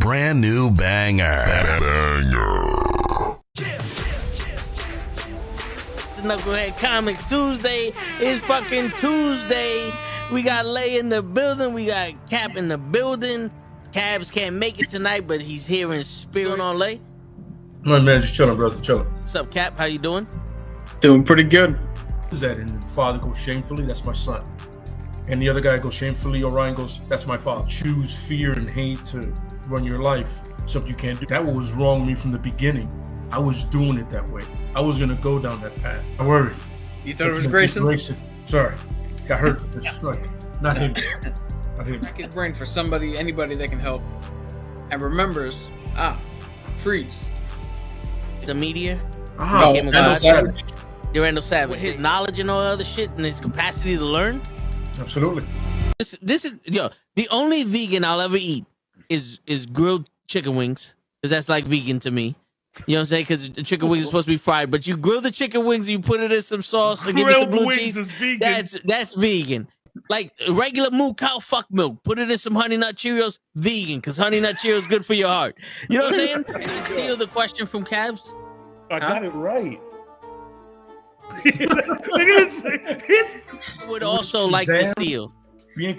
brand new banger. It's Knucklehead Comics Tuesday. It's fucking Tuesday. We got Lay in the building. We got Cap in the building. Cabs can't make it tonight, but he's here in spirit on Lay. No, man, just chilling, bro. What's up, Cap? How you doing? Doing pretty good. Is that and the father goes shamefully? That's my son. And the other guy goes shamefully. Orion goes, that's my father. Choose fear and hate to run your life. Something you can't do. That was wrong with me from the beginning. I was doing it that way. I was gonna go down that path. I worried. You thought it was Grayson? Sorry, got hurt. Not him. Not him. Crack his brain for somebody, anybody that can help, and remembers. Freeze. The media. Randall Savage, his knowledge and all other shit, and his capacity to learn. Absolutely. This is the only vegan I'll ever eat is grilled chicken wings, because that's like vegan to me. You know what I'm saying? Because the chicken wings are supposed to be fried, but you grill the chicken wings, and you put it in some sauce, and get some blue cheese. Is vegan. That's vegan. Like regular moo cow fuck milk, put it in some Honey Nut Cheerios, vegan, because Honey Nut Cheerios good for your heart. You know what I'm saying? Can I steal the question from Cabs? I got it right. I would also like to steal. You're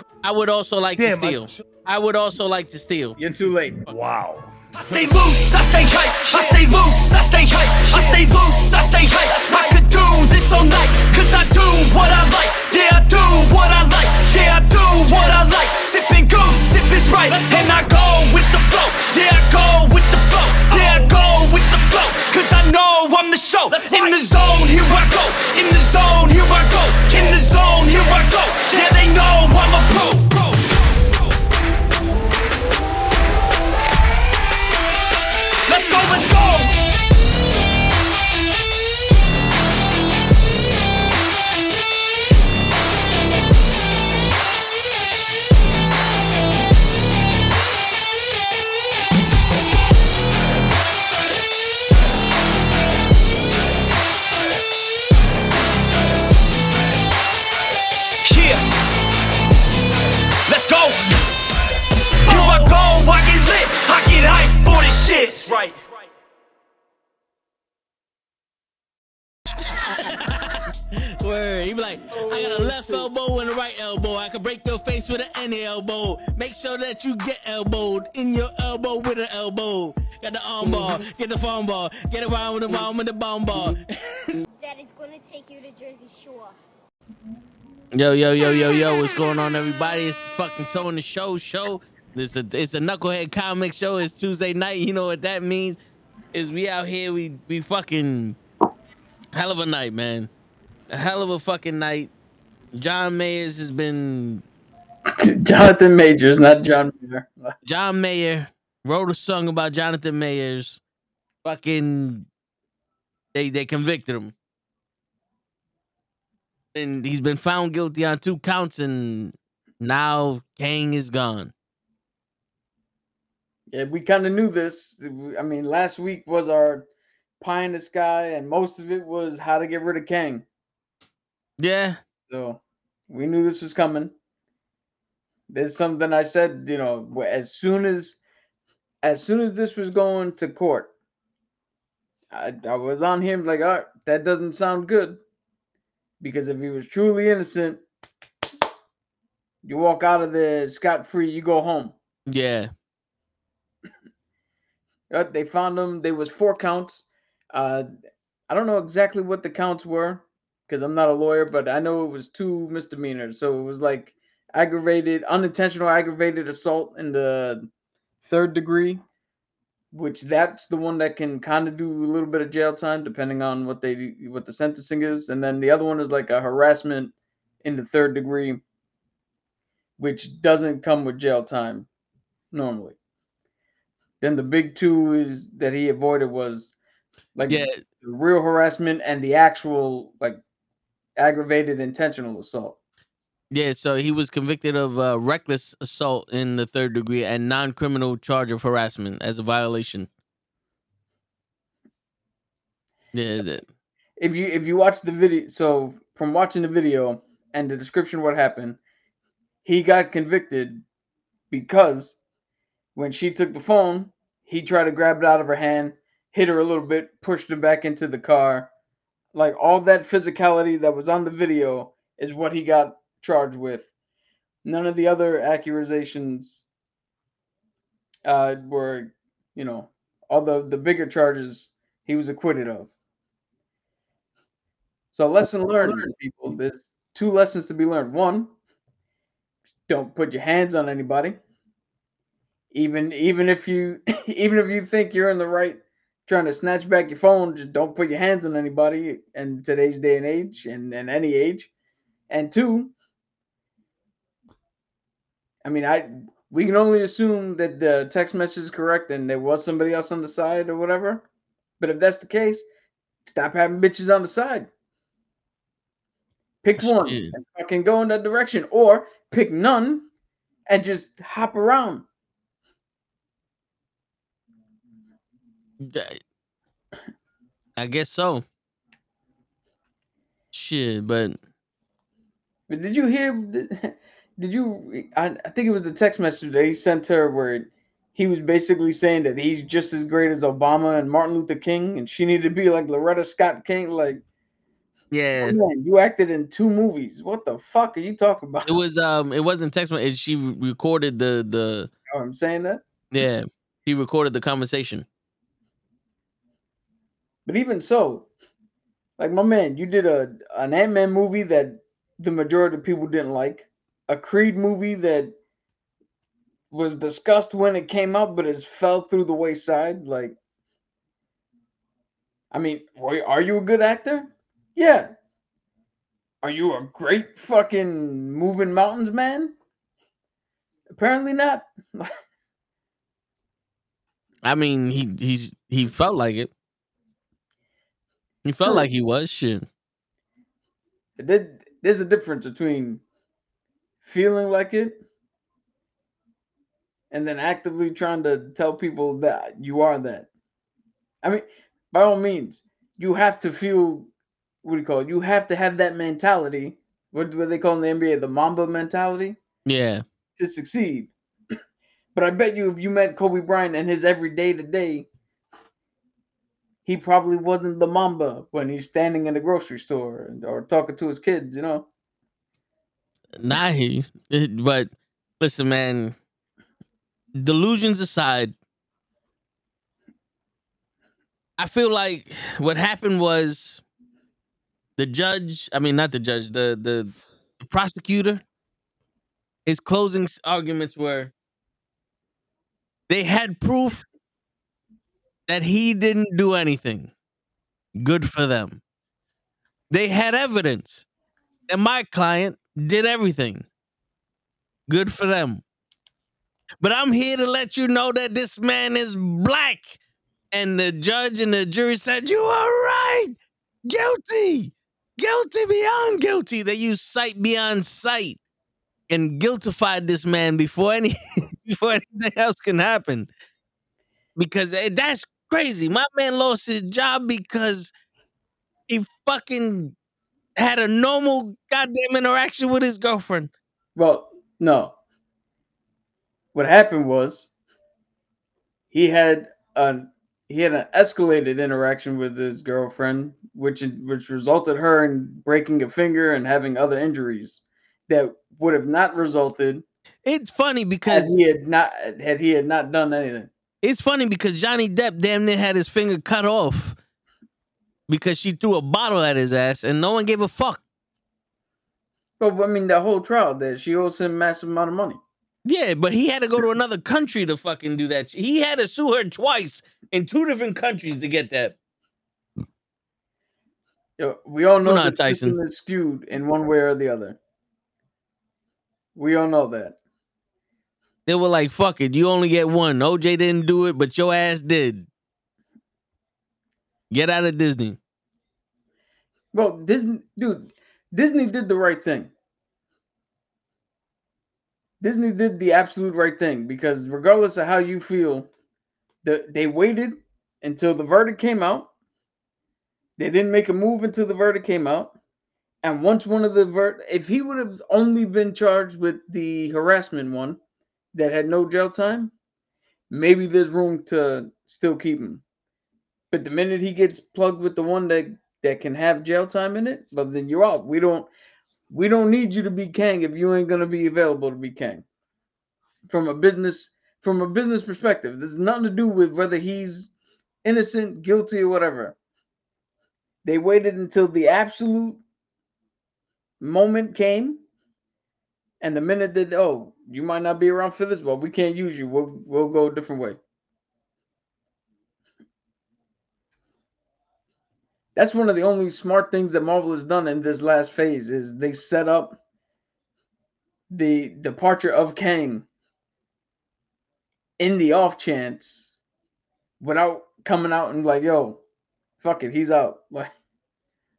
too late. Wow. I stay loose, I stay hype. I stay loose, I stay hype. I stay loose, I stay hype. I could do this all night, cause I do what I like. Yeah, I do what I like. Yeah, I do what I like. Sipping goose, sip is right. And I go with the flow. Yeah, I go with the flow. Yeah, I go with the flow. Cause I know I'm the show. In the zone, here I go. In the zone, here I go. In the zone, here I go. Yeah, they know I'm a pro. Let's go, let's go. Right. Word. He be like, I got a left elbow and a right elbow. I can break your face with an any elbow. Make sure that you get elbowed in your elbow with an elbow. Got the arm ball, get the phone ball, get around with the bomb with the bomb ball. That is gonna take you to Jersey Shore. Yo, what's going on, everybody? It's fucking Toe in the Show. It's a Knucklehead Comic Show. It's Tuesday night. You know what that means? Is we out here. We fucking hell of a night, man. A hell of a fucking night. John Mayers has been Jonathan Majors, not John Mayer. John Mayer wrote a song about Jonathan Mayers. Fucking they convicted him, and he's been found guilty on 2 counts, and now Kang is gone. Yeah, we kind of knew this. I mean, last week was our pie in the sky, and most of it was how to get rid of Kang. Yeah. So we knew this was coming. There's something I said, as soon as this was going to court, I was on him like, all right, that doesn't sound good. Because if he was truly innocent, you walk out of there scot-free, you go home. Yeah. They found him. There was 4 counts. I don't know exactly what the counts were because I'm not a lawyer, but I know it was 2 misdemeanors. So it was like unintentional aggravated assault in the 3rd degree, which that's the one that can kind of do a little bit of jail time depending on what the sentencing is. And then the other one is like a harassment in the 3rd degree, which doesn't come with jail time normally. Then the big 2 is that he avoided was real harassment and the actual aggravated intentional assault. Yeah, so he was convicted of reckless assault in the 3rd degree and non-criminal charge of harassment as a violation. Yeah, so if you watch the video, so from watching the video and the description of what happened, he got convicted because When she took the phone, he tried to grab it out of her hand, hit her a little bit, pushed her back into the car. Like, all that physicality that was on the video is what he got charged with. None of the other accusations were, you know, all the bigger charges he was acquitted of. So lesson learned, people. There's two lessons to be learned. One, don't put your hands on anybody. Even if you think you're in the right trying to snatch back your phone, just don't put your hands on anybody in today's day and age and any age. And two, I mean, we can only assume that the text message is correct and there was somebody else on the side or whatever. But if that's the case, stop having bitches on the side. Pick one and fucking go in that direction, or pick none and just hop around. I guess so. Shit, but did you hear? Did you? I think it was the text message that he sent her where he was basically saying that he's just as great as Obama and Martin Luther King, and she needed to be like Loretta Scott King. Like, yeah, oh man, you acted in 2 movies. What the fuck are you talking about? It was it wasn't text message. She recorded the. You know I'm saying that. Yeah, he recorded the conversation. But even so, like, my man, you did an Ant-Man movie that the majority of people didn't like, a Creed movie that was discussed when it came out, but it fell through the wayside. Like, I mean, are you a good actor? Yeah. Are you a great fucking moving mountains man? Apparently not. I mean, he felt like it. He felt like he was shit. There's a difference between feeling like it and then actively trying to tell people that you are that. I mean, by all means, you have to feel, what do you call it? You have to have that mentality. What do they call in the NBA? The Mamba mentality? Yeah. To succeed. But I bet you if you met Kobe Bryant and his every day-to-day, he probably wasn't the Mamba when he's standing in the grocery store or talking to his kids, you know? Nah, but listen, man, delusions aside, I feel like what happened was the prosecutor, his closing arguments were they had proof that he didn't do anything. Good for them. They had evidence that my client did everything. Good for them. But I'm here to let you know that this man is black. And the judge and the jury said, you are right. Guilty. Guilty beyond guilty. They used sight beyond sight and guiltified this man before anything else can happen. Because that's crazy. My man lost his job because he fucking had a normal goddamn interaction with his girlfriend. Well, no. What happened was he had an escalated interaction with his girlfriend, which resulted her in breaking a finger and having other injuries that would have not resulted. It's funny because had he not done anything. It's funny because Johnny Depp damn near had his finger cut off because she threw a bottle at his ass and no one gave a fuck. Well, I mean, the whole trial there, she owes him a massive amount of money. Yeah, but he had to go to another country to fucking do that. He had to sue her twice in 2 different countries to get that. Yo, we all know that the system is skewed in one way or the other. We all know that. They were like, fuck it, you only get one. OJ didn't do it, but your ass did. Get out of Disney. Well, Disney did the right thing. Disney did the absolute right thing because regardless of how you feel, they waited until the verdict came out. They didn't make a move until the verdict came out. And once one of the if he would have only been charged with the harassment one, that had no jail time, maybe there's room to still keep him. But the minute he gets plugged with the one that can have jail time in it, but then you're out. We don't need you to be Kang if you ain't gonna be available to be Kang. From a business perspective, there's nothing to do with whether he's innocent, guilty, or whatever. They waited until the absolute moment came, and the minute that, oh, you might not be around for this, well, we can't use you. We'll go a different way. That's one of the only smart things that Marvel has done in this last phase is they set up the departure of Kang in the off chance without coming out and like, yo, fuck it, he's out. Like,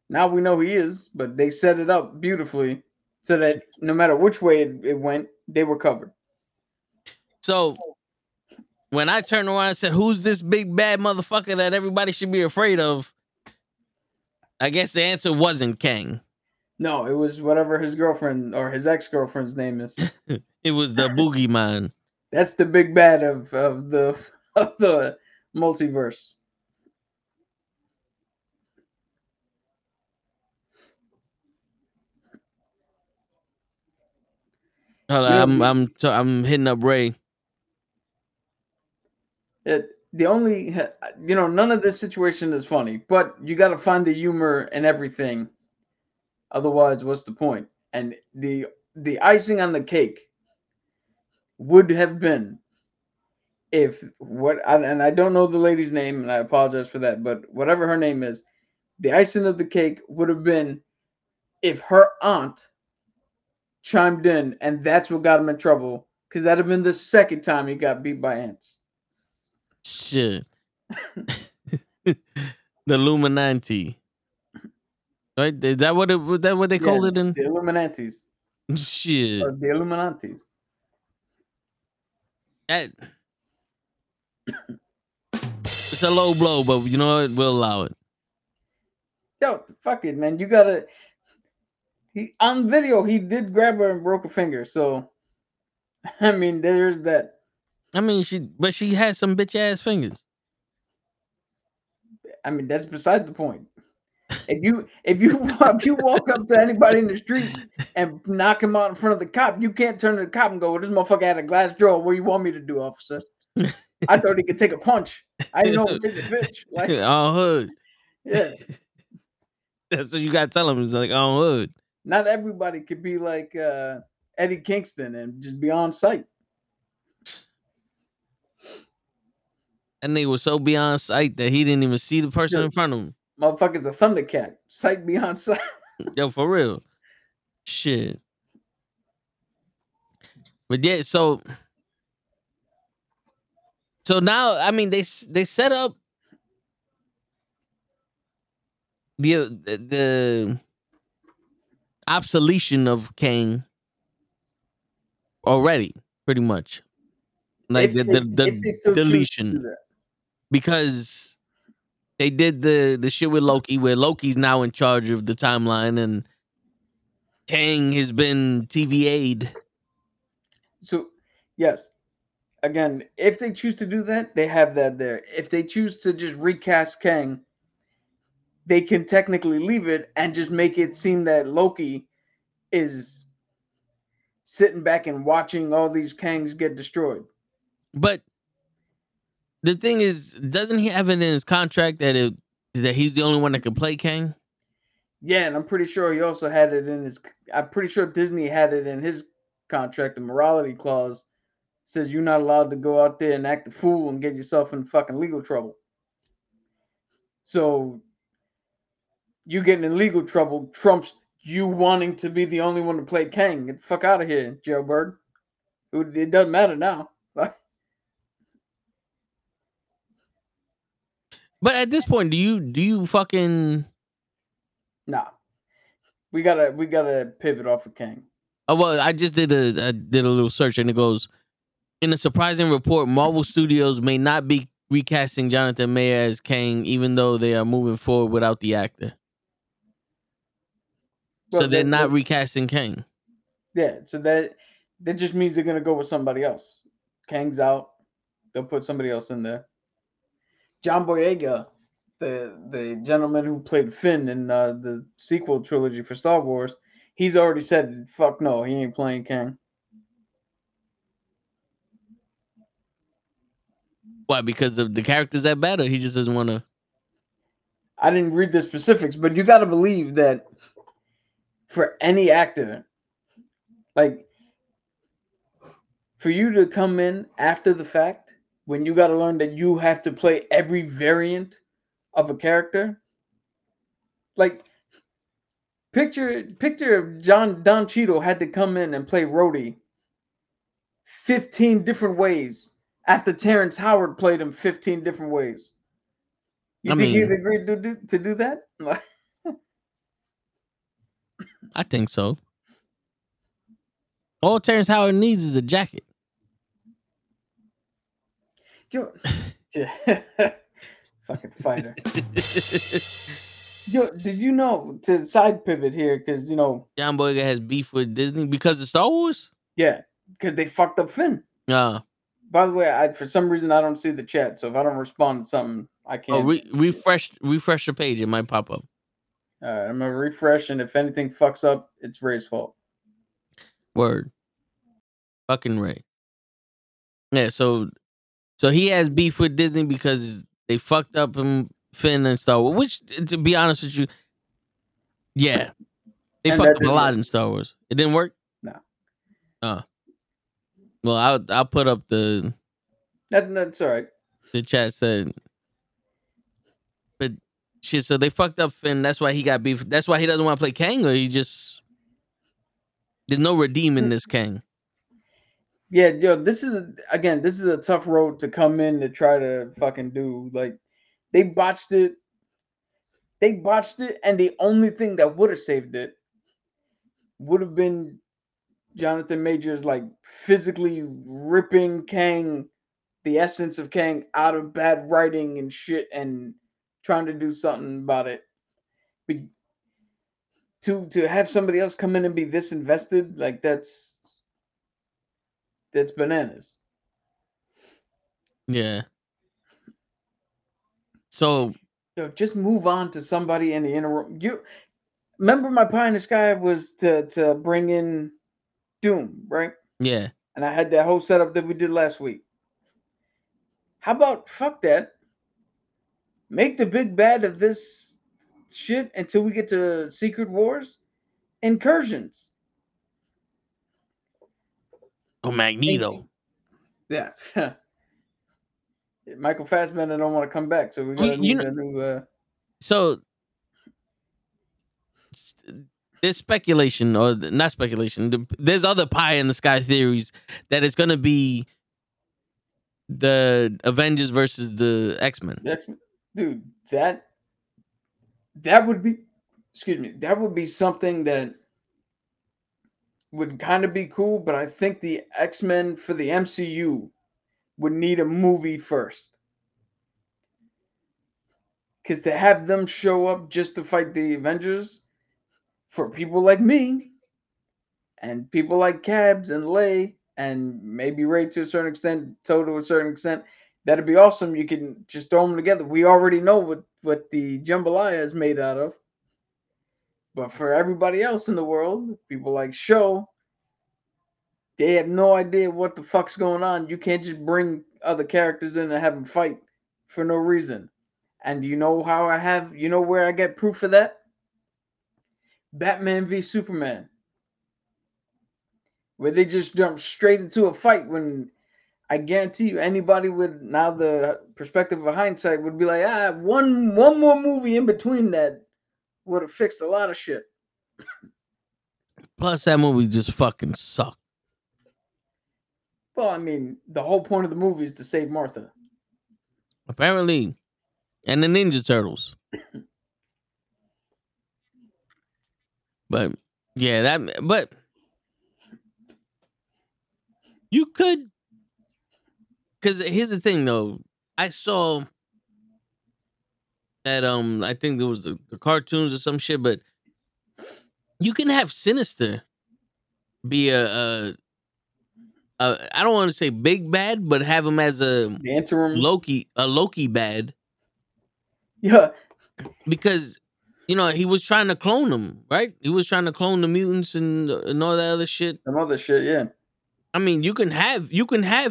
now we know he is, but they set it up beautifully so that no matter which way it went, they were covered. So when I turned around and said, who's this big bad motherfucker that everybody should be afraid of? I guess the answer wasn't Kang. No, it was whatever his girlfriend or his ex-girlfriend's name is. It was the boogeyman. That's the big bad of the multiverse. Hold on, I'm hitting up Ray. None of this situation is funny, but you got to find the humor in everything. Otherwise, what's the point? And the icing on the cake would have been if and I don't know the lady's name, and I apologize for that, but whatever her name is, the icing of the cake would have been if her aunt chimed in, and that's what got him in trouble, because that'd have been the second time he got beat by ants. Shit. The Illuminati. Right? Is that what they called it in? The Illuminatis. Shit. Or the Illuminatis. It's a low blow, but you know what? We'll allow it. Yo, fuck it, man. You gotta... on video, he did grab her and broke a finger, so... I mean, there's that. I mean, she had some bitch ass fingers. I mean, that's beside the point. If you walk up to anybody in the street and knock him out in front of the cop, you can't turn to the cop and go, well, "This motherfucker had a glass jaw. What do you want me to do, officer? I thought he could take a punch. I didn't know he was a bitch." Like, on hood. Yeah. That's what you gotta tell him. It's like on hood. Not everybody could be like Eddie Kingston and just be on site. That nigga was so beyond sight that he didn't even see the person in front of him. Motherfucker's a Thundercat. Sight beyond sight. Yo, for real. Shit. But yeah, so now, I mean, they set up the obsolescence of Kang already, pretty much. Like the deletion. Because they did the shit with Loki, where Loki's now in charge of the timeline, and Kang has been TVA'd. So, yes. Again, if they choose to do that, they have that there. If they choose to just recast Kang, they can technically leave it and just make it seem that Loki is sitting back and watching all these Kangs get destroyed. But... the thing is, doesn't he have it in his contract that he's the only one that can play Kang? Yeah, and I'm pretty sure he also had it in his... I'm pretty sure Disney had it in his contract. The morality clause says you're not allowed to go out there and act a fool and get yourself in fucking legal trouble. So, you getting in legal trouble trumps you wanting to be the only one to play Kang. Get the fuck out of here, jailbird. It doesn't matter now. But at this point, do you fucking... Nah. We gotta pivot off of Kang. Oh, well, I just did a little search, and it goes, in a surprising report, Marvel Studios may not be recasting Jonathan Mayer as Kang, even though they are moving forward without the actor. Well, so they're not recasting Kang. Yeah, so that just means they're gonna go with somebody else. Kang's out. They'll put somebody else in there. John Boyega, the gentleman who played Finn in the sequel trilogy for Star Wars, he's already said, fuck no, he ain't playing Kang. Why? Because the character's that bad, or he just doesn't want to? I didn't read the specifics, but you got to believe that for any actor, like, for you to come in after the fact, when you got to learn that you have to play every variant of a character, like, picture if Don Cheadle had to come in and play Rhodey 15 different ways after Terrence Howard played him 15 different ways. You think he'd agree to do that? I think so. All Terrence Howard needs is a jacket. You're fucking fighter. Yo, did you know, to side pivot here, because, you know, John Boyega has beef with Disney because of Star Wars? Yeah, because they fucked up Finn. By the way, for some reason, I don't see the chat, so if I don't respond to something, I can't. Oh, refresh the page. It might pop up. All right, I'm going to refresh, and if anything fucks up, it's Ray's fault. Word. Fucking Ray. Yeah, so he has beef with Disney because they fucked up him, Finn, and Star Wars, which, to be honest with you, yeah. They fucked up a lot in Star Wars. It didn't work? No. Well, I'll put up the... That's all right. The chat said... But, shit, so they fucked up Finn. That's why he got beef. That's why he doesn't want to play Kang, or he just... There's no redeeming this Kang. Yeah, yo, this is a tough road to come in to try to fucking do, like... They botched it, and the only thing that would have saved it would have been Jonathan Majors, like, physically ripping Kang, the essence of Kang, out of bad writing and shit, and trying to do something about it. But to have somebody else come in and be this invested, like, that's bananas. Yeah. So just move on to somebody in the inner room. You remember my pie in the sky was to bring in Doom, right? Yeah. And I had that whole setup that we did last week. How about fuck that? Make the big bad of this shit until we get to Secret Wars, Incursions. Oh, Magneto. Yeah. Michael Fassbender don't want to come back, so we're gonna need a new. So there's speculation, or not speculation. There's other pie in the sky theories that it's gonna be the Avengers versus the X-Men. Dude, that would be, that would be something that would kind of be cool. But I think the X-Men for the MCU would need a movie first, because to have them show up just to fight the Avengers, for people like me and people like Cabs and Lay and maybe Ray to a certain extent, Toe to a certain extent, that'd be awesome. You can just throw them together. We already know what the jambalaya is made out of, but for everybody else in the world, people like Show, they have no idea what the fuck's going on. You can't just bring other characters in and have them fight for no reason. And you know how I have... You know where I get proof for that? Batman v Superman. Where they just jump straight into a fight when... I guarantee you anybody with now the perspective of hindsight would be like, one more movie in between that would have fixed a lot of shit. Plus, that movie just fucking sucked. Well, I mean, the whole point of the movie is to save Martha. Apparently. And the Ninja Turtles. But, yeah, but you could, because here's the thing, though. I saw that, I think there was the cartoons or some shit, but you can have Sinister be a I don't want to say big bad, but have him as a interim Loki, a Loki bad. Yeah, because you know he was trying to clone them, right? He was trying to clone the mutants and all that other shit. Some other shit, yeah. I mean, you can have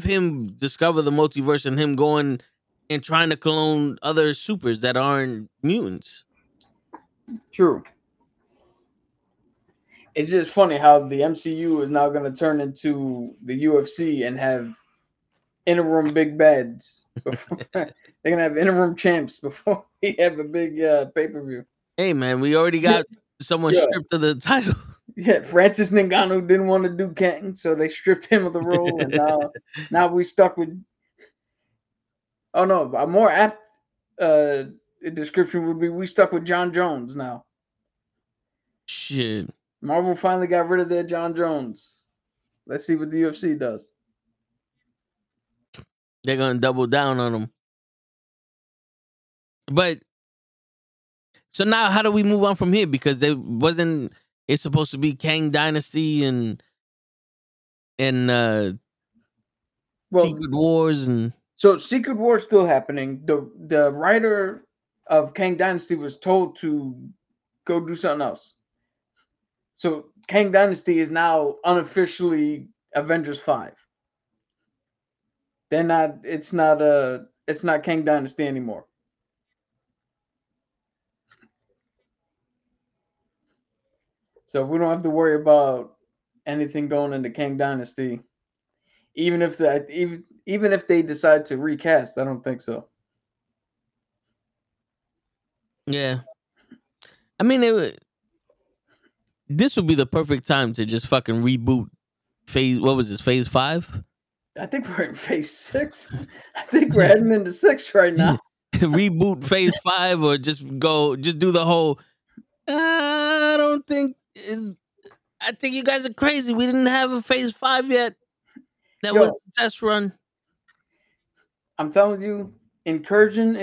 him discover the multiverse and him going and trying to clone other supers that aren't mutants. True. It's just funny how the MCU is now going to turn into the UFC and have interim big bads. They're going to have interim champs before we have a big pay-per-view. Hey, man, we already got someone stripped of the title. Yeah, Francis Ngannou didn't want to do Kang, so they stripped him of the role. And now we stuck with... Oh, no, a more apt description would be we stuck with John Jones now. Shit. Marvel finally got rid of their John Jones. Let's see what the UFC does. They're going to double down on him. But so now how do we move on from here? Because it's supposed to be Kang Dynasty and Secret Wars and so Secret Wars still happening. The writer of Kang Dynasty was told to go do something else. So Kang Dynasty is now unofficially Avengers 5. They're not. It's not Kang Dynasty anymore. So we don't have to worry about anything going into Kang Dynasty, even if they decide to recast. I don't think so. Yeah, I mean This would be the perfect time to just fucking reboot phase. What was this? Phase 5? I think we're in phase 6. I think we're heading into 6 right now. Reboot phase 5 or just do the whole, I think you guys are crazy. We didn't have a phase 5 yet. That was the test run. I'm telling you, incursion.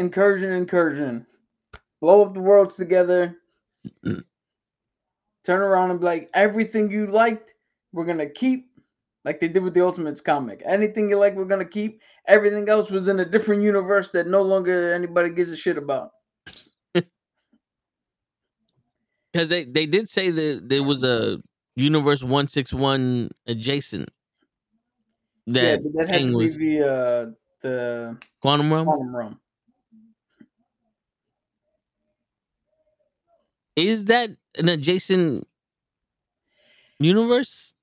Blow up the worlds together. Turn around and be like, everything you liked, we're going to keep, like they did with the Ultimates comic. Anything you like, we're going to keep. Everything else was in a different universe that no longer anybody gives a shit about. Because they did say that there was a Universe 161 adjacent. That had to be the Quantum Realm? Quantum Realm. Is that an adjacent universe?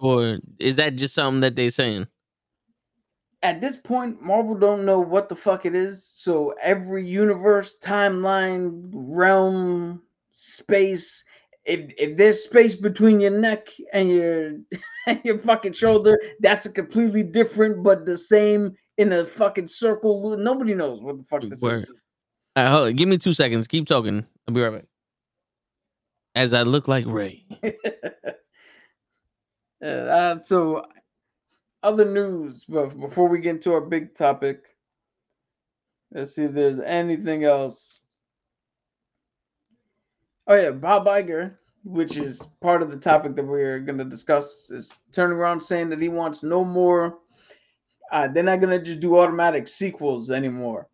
Or is that just something that they're saying? At this point, Marvel don't know what the fuck it is. So every universe, timeline, realm, space. If there's space between your neck and your fucking shoulder, that's a completely different but the same in a fucking circle. Nobody knows what the fuck this is. All right, hold on. Give me 2 seconds. Keep talking. I'll be right back. As I look like Ray. So, other news, but before we get into our big topic, let's see if there's anything else. Oh, yeah, Bob Iger, which is part of the topic that we're going to discuss, is turning around saying that he wants no more. They're not going to just do automatic sequels anymore.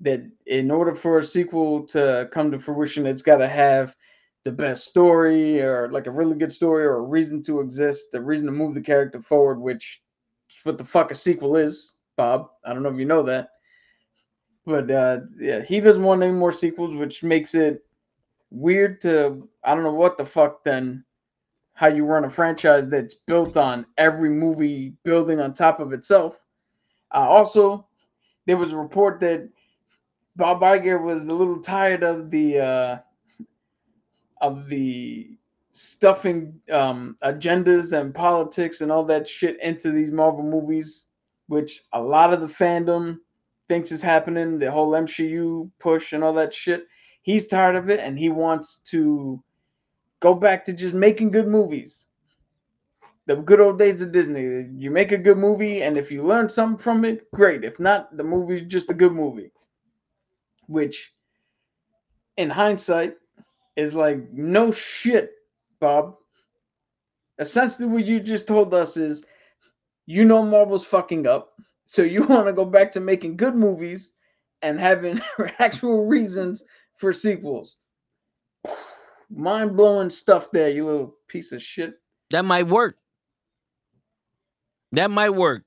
That in order for a sequel to come to fruition, it's got to have the best story or like a really good story or a reason to exist, a reason to move the character forward, which is what the fuck a sequel is, Bob. I don't know if you know that. But yeah, he doesn't want any more sequels, which makes it weird to, I don't know what the fuck then, how you run a franchise that's built on every movie building on top of itself. Also, there was a report that Bob Iger was a little tired of the stuffing agendas and politics and all that shit into these Marvel movies, which a lot of the fandom thinks is happening, the whole MCU push and all that shit. He's tired of it, and he wants to go back to just making good movies. The good old days of Disney. You make a good movie, and if you learn something from it, great. If not, the movie's just a good movie. Which, in hindsight, is like, no shit, Bob. Essentially, what you just told us is You know Marvel's fucking up, so you want to go back to making good movies and having actual reasons for sequels. Mind-blowing stuff there, you little piece of shit. That might work. That might work.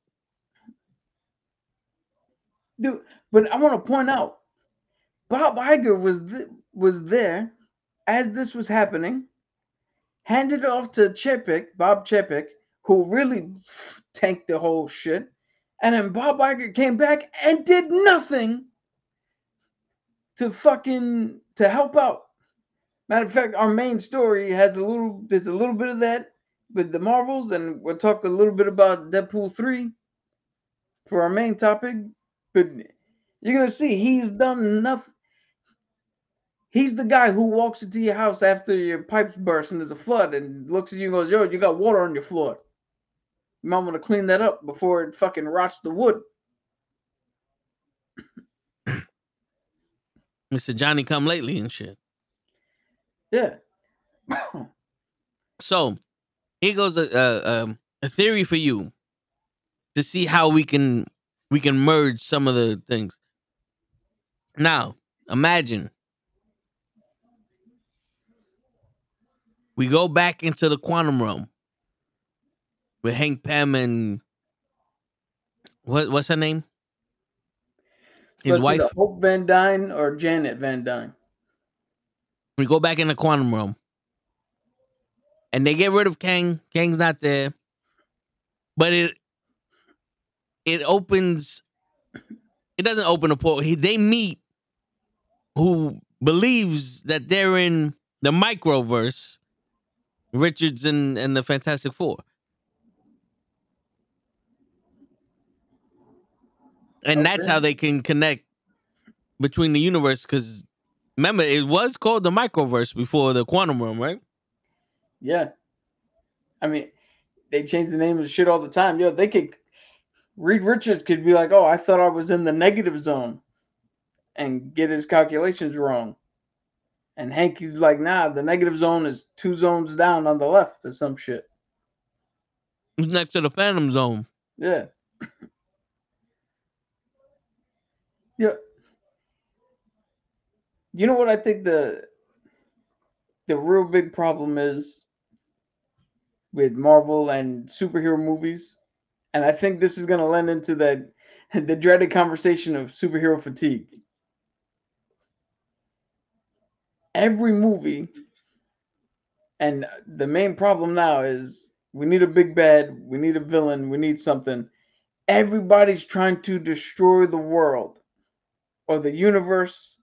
Dude, but I want to point out, Bob Iger was there as this was happening, handed off to Chepik, Bob Chepik, who really tanked the whole shit. And then Bob Iger came back and did nothing to help out. Matter of fact, our main story there's a little bit of that with the Marvels, and we'll talk a little bit about Deadpool 3 for our main topic. But you're going to see he's done nothing. He's the guy who walks into your house after your pipes burst and there's a flood and looks at you and goes, yo, you got water on your floor. You might want to clean that up before it fucking rots the wood. Mr. Johnny Come Lately and shit. Yeah. So, here goes a theory for you to see how we can merge some of the things. Now, imagine we go back into the quantum realm with Hank Pym and what's her name? His wife, Hope Van Dyne or Janet Van Dyne. We go back in the quantum realm. And they get rid of Kang. Kang's not there. But it doesn't open a portal. They meet who believes that they're in the microverse, Richards and the Fantastic Four. And that's how they can connect between the universe, because remember, it was called the microverse before the quantum realm, right? Yeah. I mean, they change the name of shit all the time. Yo, Reed Richards could be like, oh, I thought I was in the negative zone, and get his calculations wrong. And Hank is like, nah, the negative zone is 2 zones down on the left or some shit. It's next to the phantom zone. Yeah. Yeah. You know what I think the real big problem is with Marvel and superhero movies? And I think this is going to lend into the dreaded conversation of superhero fatigue. Every movie, and the main problem now is we need a big bad, we need a villain, we need something. Everybody's trying to destroy the world or the universe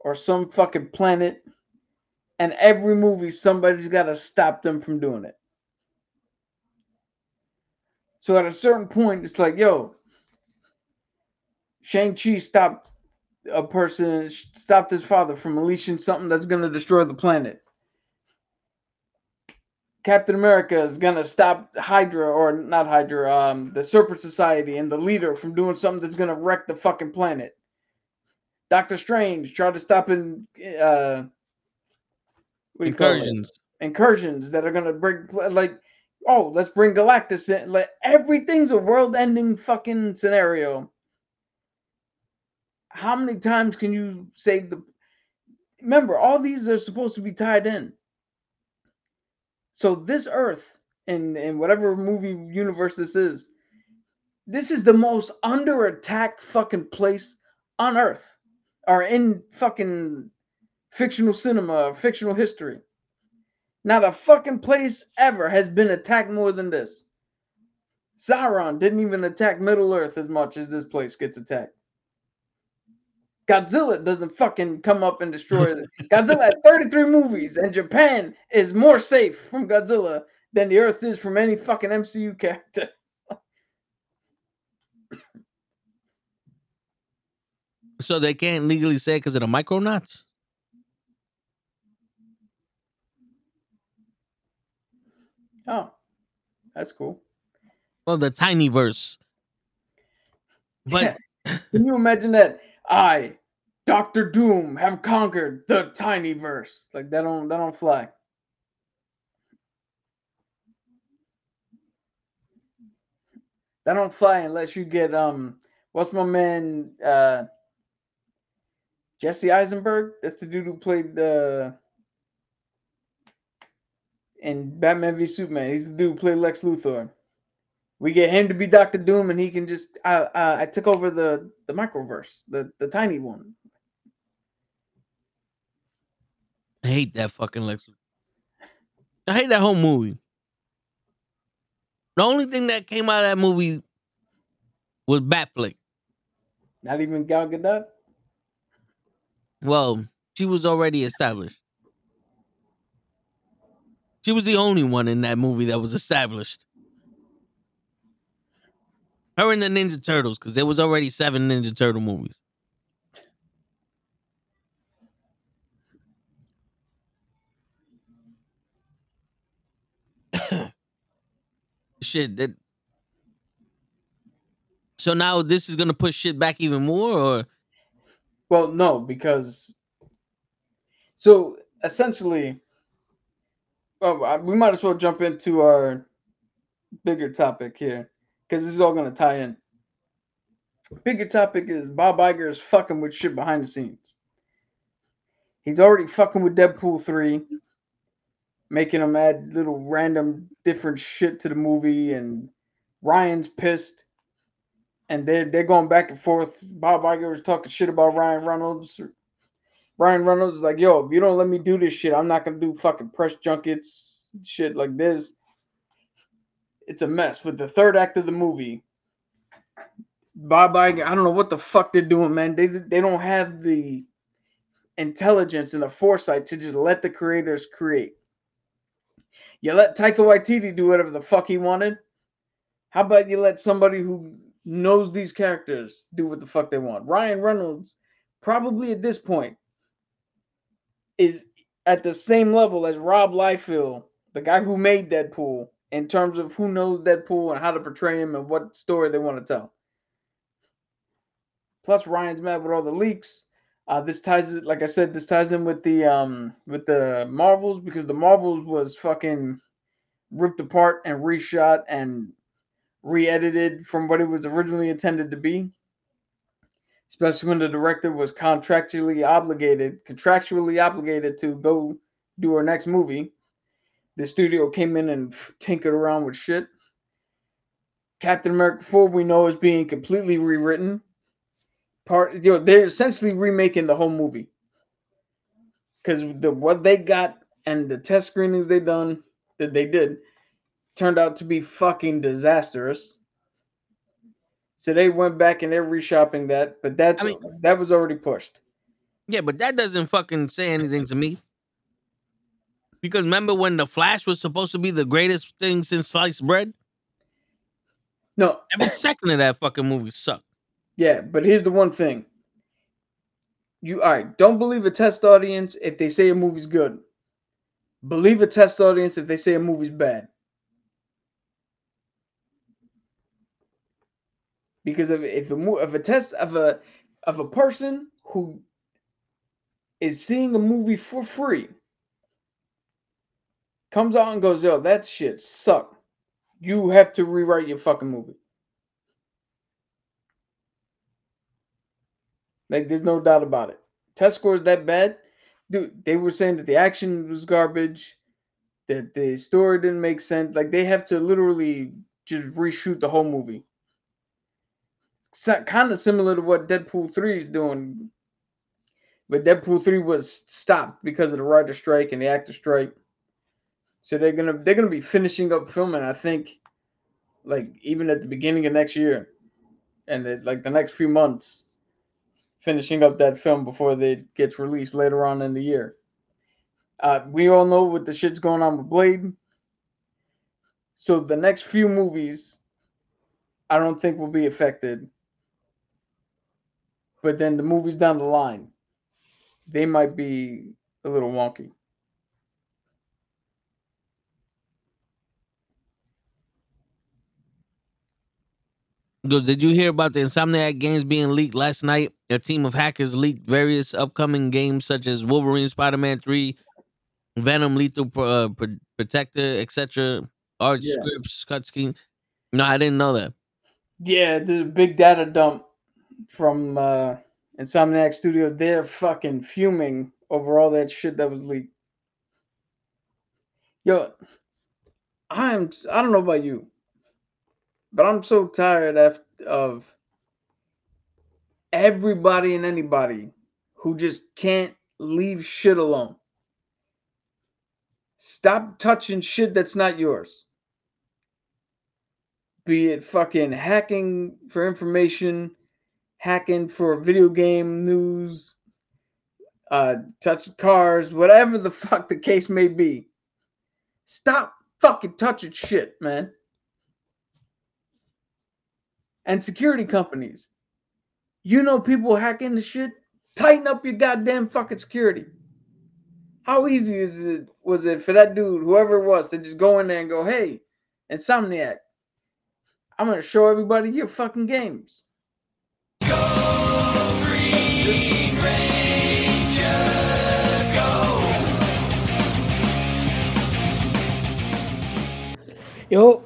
or some fucking planet. And every movie, somebody's got to stop them from doing it. So at a certain point, it's like, yo, Shang-Chi stopped his father from unleashing something that's going to destroy the planet. Captain America is going to stop the Serpent Society and the leader from doing something that's going to wreck the fucking planet. Doctor Strange tried to stop incursions that are going to bring, like, oh, let's bring Galactus in. Like, everything's a world-ending fucking scenario. How many times can you save the... Remember, all these are supposed to be tied in. So this Earth, in whatever movie universe this is the most under-attack fucking place on Earth. Or in fucking fictional cinema, fictional history. Not a fucking place ever has been attacked more than this. Sauron didn't even attack Middle-earth as much as this place gets attacked. Godzilla doesn't fucking come up and destroy it. Godzilla had 33 movies, and Japan is more safe from Godzilla than the Earth is from any fucking MCU character. So they can't legally say because of the Micronauts? Oh, that's cool. Well, the tiny verse. But can you imagine that? I, Dr. Doom, have conquered the tiny verse. Like, that don't fly. That don't fly unless you get what's my man Jesse Eisenberg? That's the dude who played the in Batman v Superman. He's the dude who played Lex Luthor. We get him to be Doctor Doom, and he can just I took over the microverse, the tiny one. I hate that fucking Lex Luthor. I hate that whole movie. The only thing that came out of that movie was Batfleck. Not even Gal Gadot? Well, she was already established. She was the only one in that movie that was established. Her and the Ninja Turtles, because there was already 7 Ninja Turtle movies. Shit that so now this is gonna push shit back even more, or well, no, because so essentially, well, we might as well jump into our bigger topic here because this is all gonna tie in. Bigger topic is Bob Iger is fucking with shit behind the scenes. He's already fucking with Deadpool 3. Making them add little random different shit to the movie, and Ryan's pissed, and they're going back and forth. Bob Iger was talking shit about Ryan Reynolds. Ryan Reynolds is like, yo, if you don't let me do this shit, I'm not going to do fucking press junkets, shit like this. It's a mess. With the third act of the movie, Bob Iger, I don't know what the fuck they're doing, man. They don't have the intelligence and the foresight to just let the creators create. You let Taika Waititi do whatever the fuck he wanted. How about you let somebody who knows these characters do what the fuck they want? Ryan Reynolds probably at this point is at the same level as Rob Liefeld, the guy who made Deadpool, in terms of who knows Deadpool and how to portray him and what story they want to tell. Plus, Ryan's mad with all the leaks. This ties it, like I said, this ties in with the Marvels, because the Marvels was fucking ripped apart and reshot and re-edited from what it was originally intended to be. Especially when the director was contractually obligated to go do her next movie. The studio came in and tinkered around with shit. Captain America 4, we know, is being completely rewritten. They're essentially remaking the whole movie because what they got and the test screenings they did turned out to be fucking disastrous. So they went back and they're reshopping that, but that was already pushed. Yeah, but that doesn't fucking say anything to me, because remember when The Flash was supposed to be the greatest thing since sliced bread? No, every second of that fucking movie sucked. Yeah, but here's the one thing. Don't believe a test audience if they say a movie's good. Believe a test audience if they say a movie's bad. Because if a person who is seeing a movie for free comes out and goes, yo, that shit sucked, you have to rewrite your fucking movie. Like, there's no doubt about it. Test scores that bad? Dude, they were saying that the action was garbage, that the story didn't make sense. Like, they have to literally just reshoot the whole movie. It's kind of similar to what Deadpool 3 is doing. But Deadpool 3 was stopped because of the writer's strike and the actor's strike. So they're gonna be finishing up filming, I think, like, even at the beginning of next year. And the next few months. Finishing up that film before it gets released later on in the year. We all know what the shit's going on with Blade. So the next few movies, I don't think will be affected. But then the movies down the line, they might be a little wonky. Did you hear about the Insomniac games being leaked last night? A team of hackers leaked various upcoming games such as Wolverine, Spider-Man 3, Venom, Lethal Protector, etc. Art scripts, cut scheme. No, I didn't know that. Yeah, the big data dump from Insomniac Studio. They're fucking fuming over all that shit that was leaked. Yo, I don't know about you, but I'm so tired of everybody and anybody who just can't leave shit alone. Stop touching shit that's not yours. Be it fucking hacking for information, hacking for video game news, touch cars, whatever the fuck the case may be. Stop fucking touching shit, man. And security companies, you know people hack into shit? Tighten up your goddamn fucking security. How easy was it for that dude, whoever it was, to just go in there and go, hey, Insomniac, I'm going to show everybody your fucking games. Go Green Ranger, go. Yo.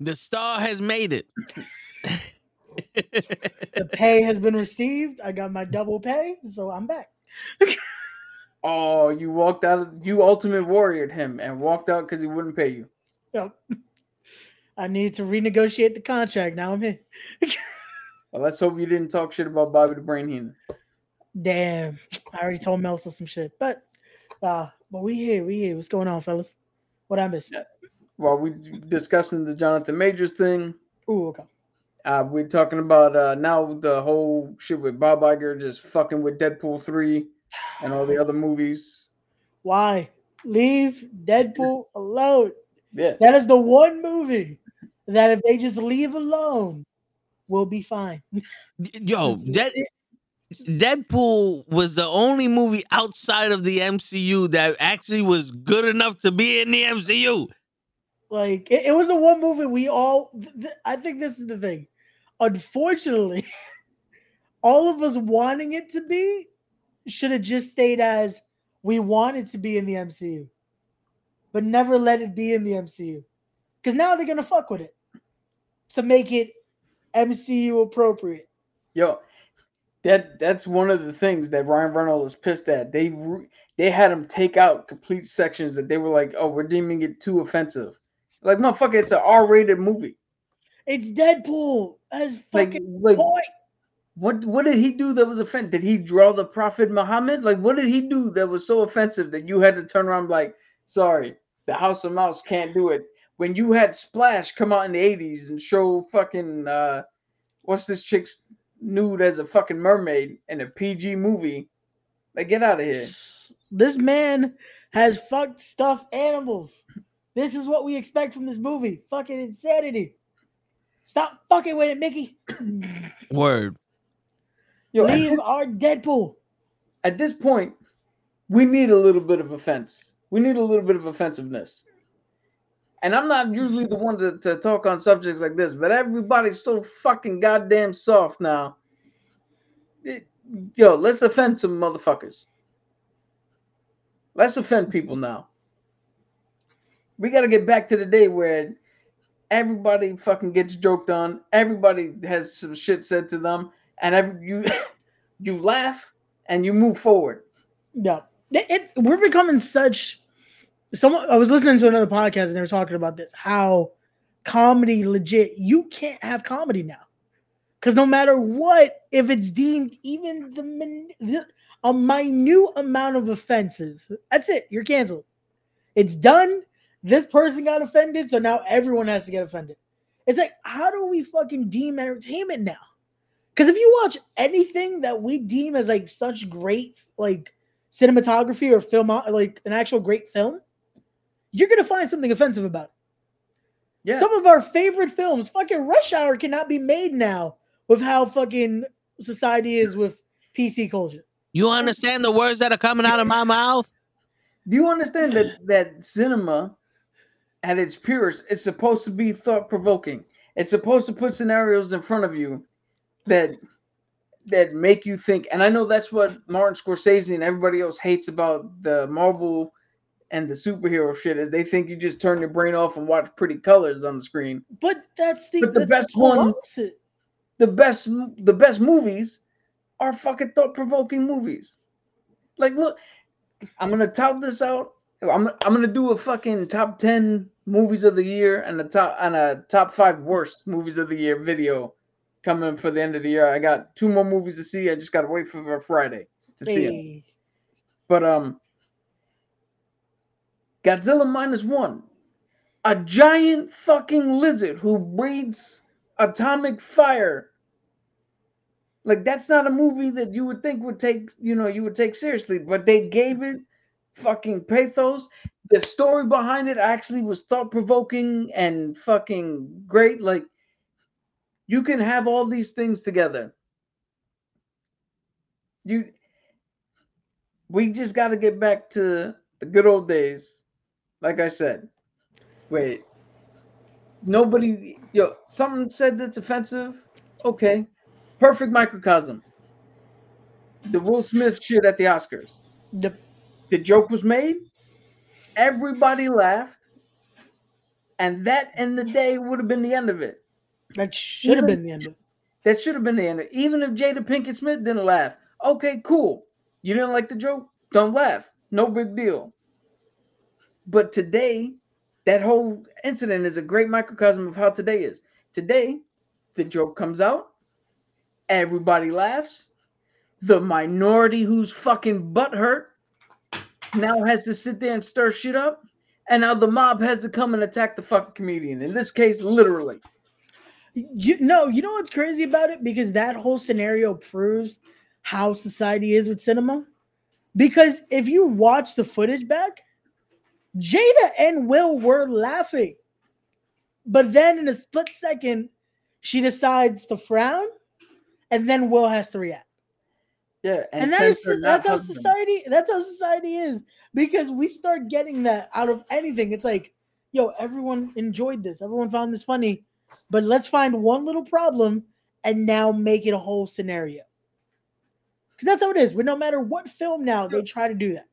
The star has made it. The pay has been received. I got my double pay, so I'm back. Oh, you walked out. You Ultimate Warriored him and walked out because he wouldn't pay you. Yep. I need to renegotiate the contract. Now I'm here. Well, let's hope you didn't talk shit about Bobby the Brain Heenan. Damn. I already told Melso some shit. But we here. What's going on, fellas? What I missed? Yeah. Well, we discussing the Jonathan Majors thing. Ooh, okay. We're talking about now the whole shit with Bob Iger just fucking with Deadpool 3 and all the other movies. Why? Leave Deadpool alone. Yeah. That is the one movie that if they just leave alone, we'll be fine. Yo, Deadpool was the only movie outside of the MCU that actually was good enough to be in the MCU. Like, it was the one movie we all... I think this is the thing. Unfortunately, all of us wanting it to be should have just stayed as we want it to be in the MCU, but never let it be in the MCU, because now they're gonna fuck with it to make it MCU appropriate. Yo, that's one of the things that Ryan Reynolds is pissed at. They had him take out complete sections that they were like, "Oh, we're deeming it too offensive." Like, motherfucker, it's an R-rated movie. It's Deadpool. That's fucking boy. What did he do that was offensive? Did he draw the Prophet Muhammad? Like, what did he do that was so offensive that you had to turn around and be like, sorry, the House of Mouse can't do it? When you had Splash come out in the 80s and show fucking, what's this chick's nude as a fucking mermaid in a PG movie, like, get out of here. This man has fucked stuffed animals. This is what we expect from this movie. Fucking insanity. Stop fucking with it, Mickey. Word. Yo, leave our Deadpool. At this point, we need a little bit of offense. We need a little bit of offensiveness. And I'm not usually the one to talk on subjects like this, but everybody's so fucking goddamn soft now. Yo, let's offend some motherfuckers. Let's offend people now. We got to get back to the day where everybody fucking gets joked on. Everybody has some shit said to them. And you laugh and you move forward. Yeah. We're becoming such... I was listening to another podcast and they were talking about this, how comedy legit, you can't have comedy now. Because no matter what, if it's deemed even a minute amount of offensive, that's it. You're canceled. It's done. This person got offended, so now everyone has to get offended. It's like, how do we fucking deem entertainment now? Because if you watch anything that we deem as like such great like cinematography or film, like an actual great film, you're going to find something offensive about it. Yeah. Some of our favorite films, fucking Rush Hour cannot be made now with how fucking society is with PC culture. You understand the words that are coming out of my mouth? Do you understand that cinema at its purest is supposed to be thought-provoking? It's supposed to put scenarios in front of you that make you think. And I know that's what Martin Scorsese and everybody else hates about the Marvel and the superhero shit is they think you just turn your brain off and watch pretty colors on the screen. But that's the best ones. The best movies are fucking thought-provoking movies. Like, look, I'm gonna tout this out. I'm gonna do a fucking top 10 movies of the year and a top 5 worst movies of the year video coming for the end of the year. I got 2 more movies to see. I just gotta wait for Friday to see it. But Godzilla -1, a giant fucking lizard who breathes atomic fire. Like, that's not a movie that you would think would take, you would take seriously, but they gave it fucking pathos. The story behind it actually was thought-provoking and fucking great. Like, you can have all these things together. We just got to get back to the good old days. Like I said, wait, something said that's offensive. Okay. Perfect microcosm. The Will Smith shit at the Oscars. The joke was made. Everybody laughed. And that in the day would have been the end of it. That should have been the end of it. That should have been the end of it. Even if Jada Pinkett Smith didn't laugh. Okay, cool. You didn't like the joke? Don't laugh. No big deal. But today, that whole incident is a great microcosm of how today is. Today, the joke comes out. Everybody laughs. The minority who's fucking butthurt now has to sit there and stir shit up. And now the mob has to come and attack the fucking comedian. In this case, literally. You know what's crazy about it? Because that whole scenario proves how society is with cinema. Because if you watch the footage back, Jada and Will were laughing. But then in a split second, she decides to frown. And then Will has to react. Yeah, and that's how society. That's how society is, because we start getting that out of anything. It's like, yo, everyone enjoyed this. Everyone found this funny, but let's find one little problem and now make it a whole scenario. Because that's how it is. No matter what film now, they try to do that.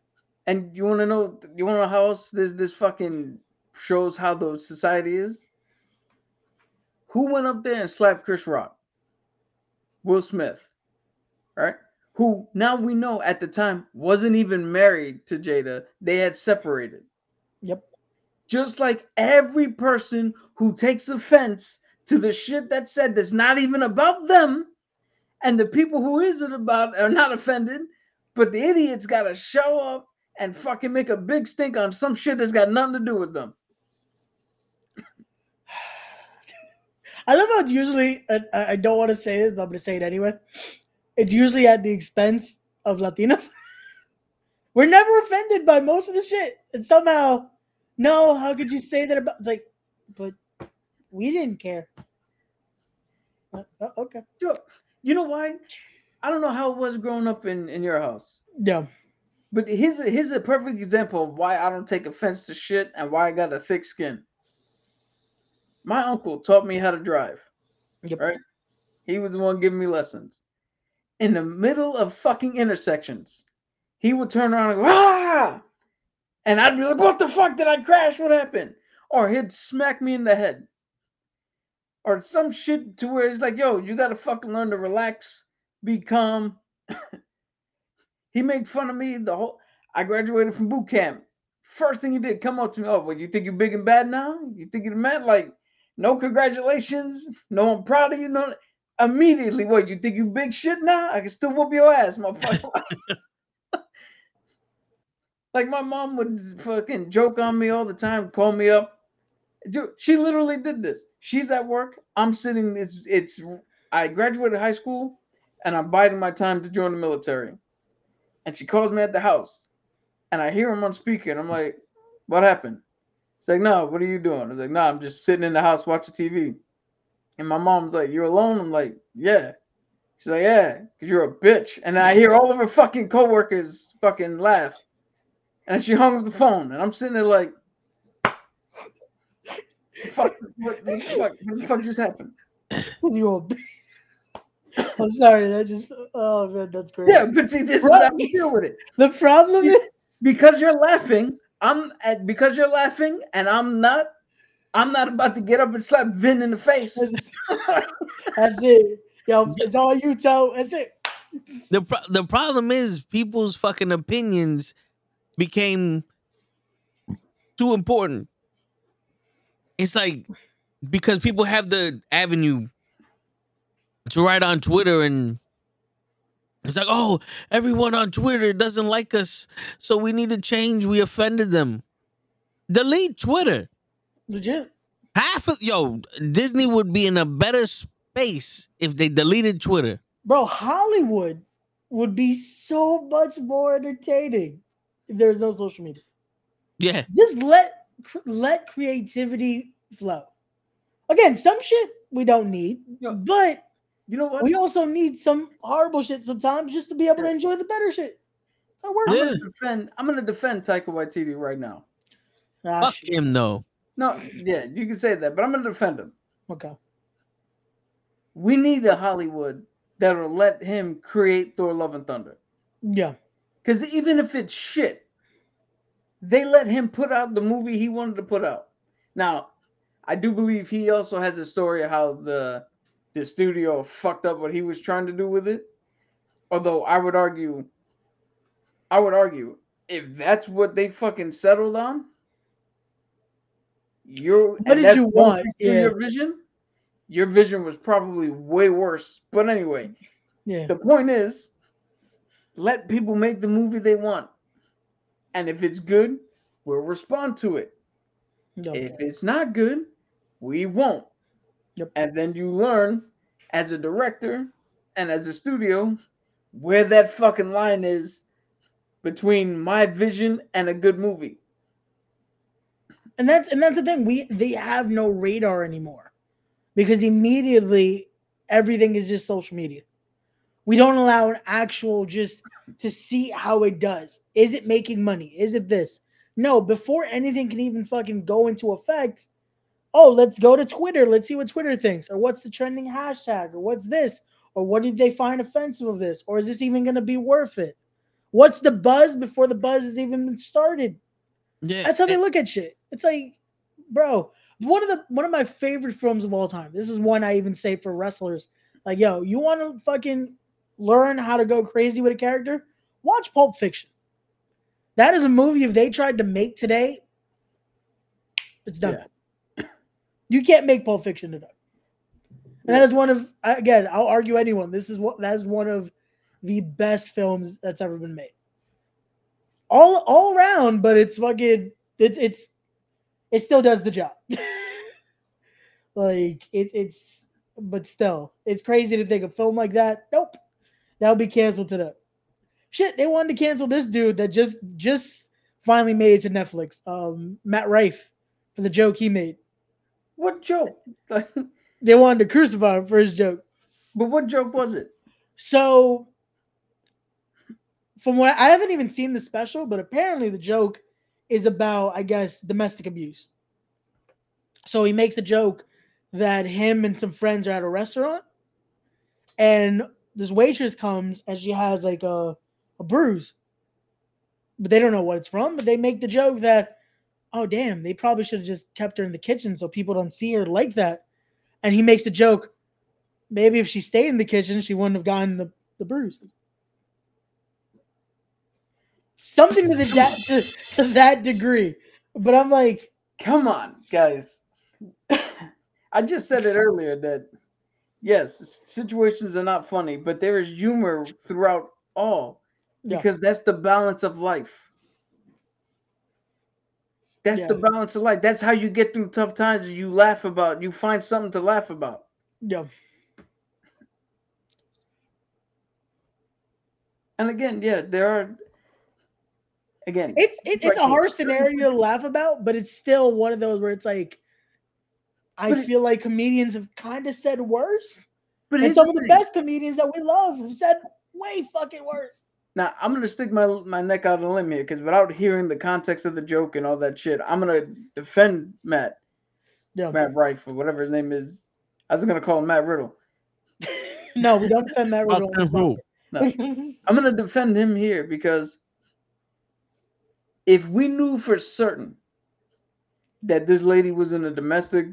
And you want to know? You want to know how else this fucking shows how the society is? Who went up there and slapped Chris Rock? Will Smith, right? Who now we know at the time wasn't even married to Jada. They had separated. Yep. Just like every person who takes offense to the shit that's said that's not even about them, and the people who is it about are not offended, but the idiots got to show up and fucking make a big stink on some shit that's got nothing to do with them. I love how it's usually, I don't want to say it, but I'm going to say it anyway. It's usually at the expense of Latinos. We're never offended by most of the shit. And somehow, no, how could you say that about, it's like, but we didn't care. Okay. You know why? I don't know how it was growing up in your house. Yeah. But here's a perfect example of why I don't take offense to shit and why I got a thick skin. My uncle taught me how to drive, yep. Right? He was the one giving me lessons. In the middle of fucking intersections, he would turn around and go, ah! And I'd be like, what the fuck? Did I crash? What happened? Or he'd smack me in the head. Or some shit to where he's like, yo, you got to fucking learn to relax, be calm. He made fun of me I graduated from boot camp. First thing he did, come up to me, oh, well, you think you're big and bad now? You think you're mad? Like, no congratulations. No, I'm proud of you. No, immediately, what, you think you big shit now? I can still whoop your ass, motherfucker. Like, my mom would fucking joke on me all the time, call me up. Dude, she literally did this. She's at work. I'm sitting. I graduated high school, and I'm biding my time to join the military. And she calls me at the house, and I hear him on speaker, and I'm like, what happened? It's like, no, what are you doing? I was like, no, I'm just sitting in the house watching TV. And my mom's like, you're alone? I'm like, yeah. She's like, yeah, because you're a bitch. And I hear all of her fucking coworkers fucking laugh. And she hung up the phone. And I'm sitting there like, fuck, what the fuck just happened? Because you're a bitch. I'm sorry, oh man, that's great. Yeah, but see, this is how we deal with it. The problem is, because you're laughing, because you're laughing and I'm not about to get up and slap Vin in the face. That's it. Yo, it's all you, Toe. That's it. The problem is people's fucking opinions became too important. It's like, because people have the avenue to write on Twitter, and it's like, oh, everyone on Twitter doesn't like us, so we need to change. We offended them. Delete Twitter. Legit. Disney would be in a better space if they deleted Twitter. Bro, Hollywood would be so much more entertaining if there was no social media. Yeah. Just let creativity flow. Again, some shit we don't need, but you know what? We also need some horrible shit sometimes just to be able to enjoy the better shit. So we're I'm gonna defend Taika Waititi right now. Fuck him though. No, yeah, you can say that, but I'm gonna defend him. Okay. We need a Hollywood that'll let him create Thor: Love and Thunder. Yeah. Because even if it's shit, they let him put out the movie he wanted to put out. Now, I do believe he also has a story of how the studio fucked up what he was trying to do with it. Although I would argue, if that's what they fucking settled on, your vision was probably way worse. But anyway, the point is, let people make the movie they want. And if it's good, we'll respond to it. Okay. If it's not good, we won't. Yep. And then you learn as a director and as a studio where that fucking line is between my vision and a good movie. And that's the thing. They have no radar anymore. Because immediately everything is just social media. We don't allow an actual just to see how it does. Is it making money? Is it this? No, before anything can even fucking go into effect, oh, let's go to Twitter. Let's see what Twitter thinks. Or what's the trending hashtag? Or what's this? Or what did they find offensive of this? Or is this even going to be worth it? What's the buzz before the buzz has even been started? Yeah, that's how they look at shit. It's like, bro, one of my favorite films of all time. This is one I even say for wrestlers. Like, yo, you want to fucking learn how to go crazy with a character? Watch Pulp Fiction. That is a movie if they tried to make today, it's done. Yeah. You can't make Pulp Fiction today. And that is one of, again, I'll argue anyone. That is one of the best films that's ever been made. All around, but it's fucking it still does the job. Like it's but still, it's crazy to think a film like that. Nope, that'll be canceled today. Shit, they wanted to cancel this dude that just finally made it to Netflix. Matt Rife, for the joke he made. What joke? They wanted to crucify him for his joke. But what joke was it? So, from what I haven't even seen the special, but apparently the joke is about, I guess, domestic abuse. So he makes a joke that him and some friends are at a restaurant, and this waitress comes and she has like a bruise, but they don't know what it's from. But they make the joke that, oh damn, they probably should have just kept her in the kitchen so people don't see her like that. And he makes the joke, maybe if she stayed in the kitchen, she wouldn't have gotten the bruise. Something to that degree. But I'm like, come on, guys. I just said it earlier that, yes, situations are not funny, but there is humor throughout all because that's the balance of life. That's the balance of life. That's how you get through tough times. You laugh about, you find something to laugh about. Yeah. And again, it's a hard scenario to laugh about, but it's still one of those where it's like, I feel like comedians have kind of said worse, but and some of the best comedians that we love have said way fucking worse. Now, I'm going to stick my neck out on a limb here because without hearing the context of the joke and all that shit, I'm going to defend Matt Rife or whatever his name is. I was going to call him Matt Riddle. No, we don't defend Matt Riddle. No. I'm going to defend him here because if we knew for certain that this lady was in a domestic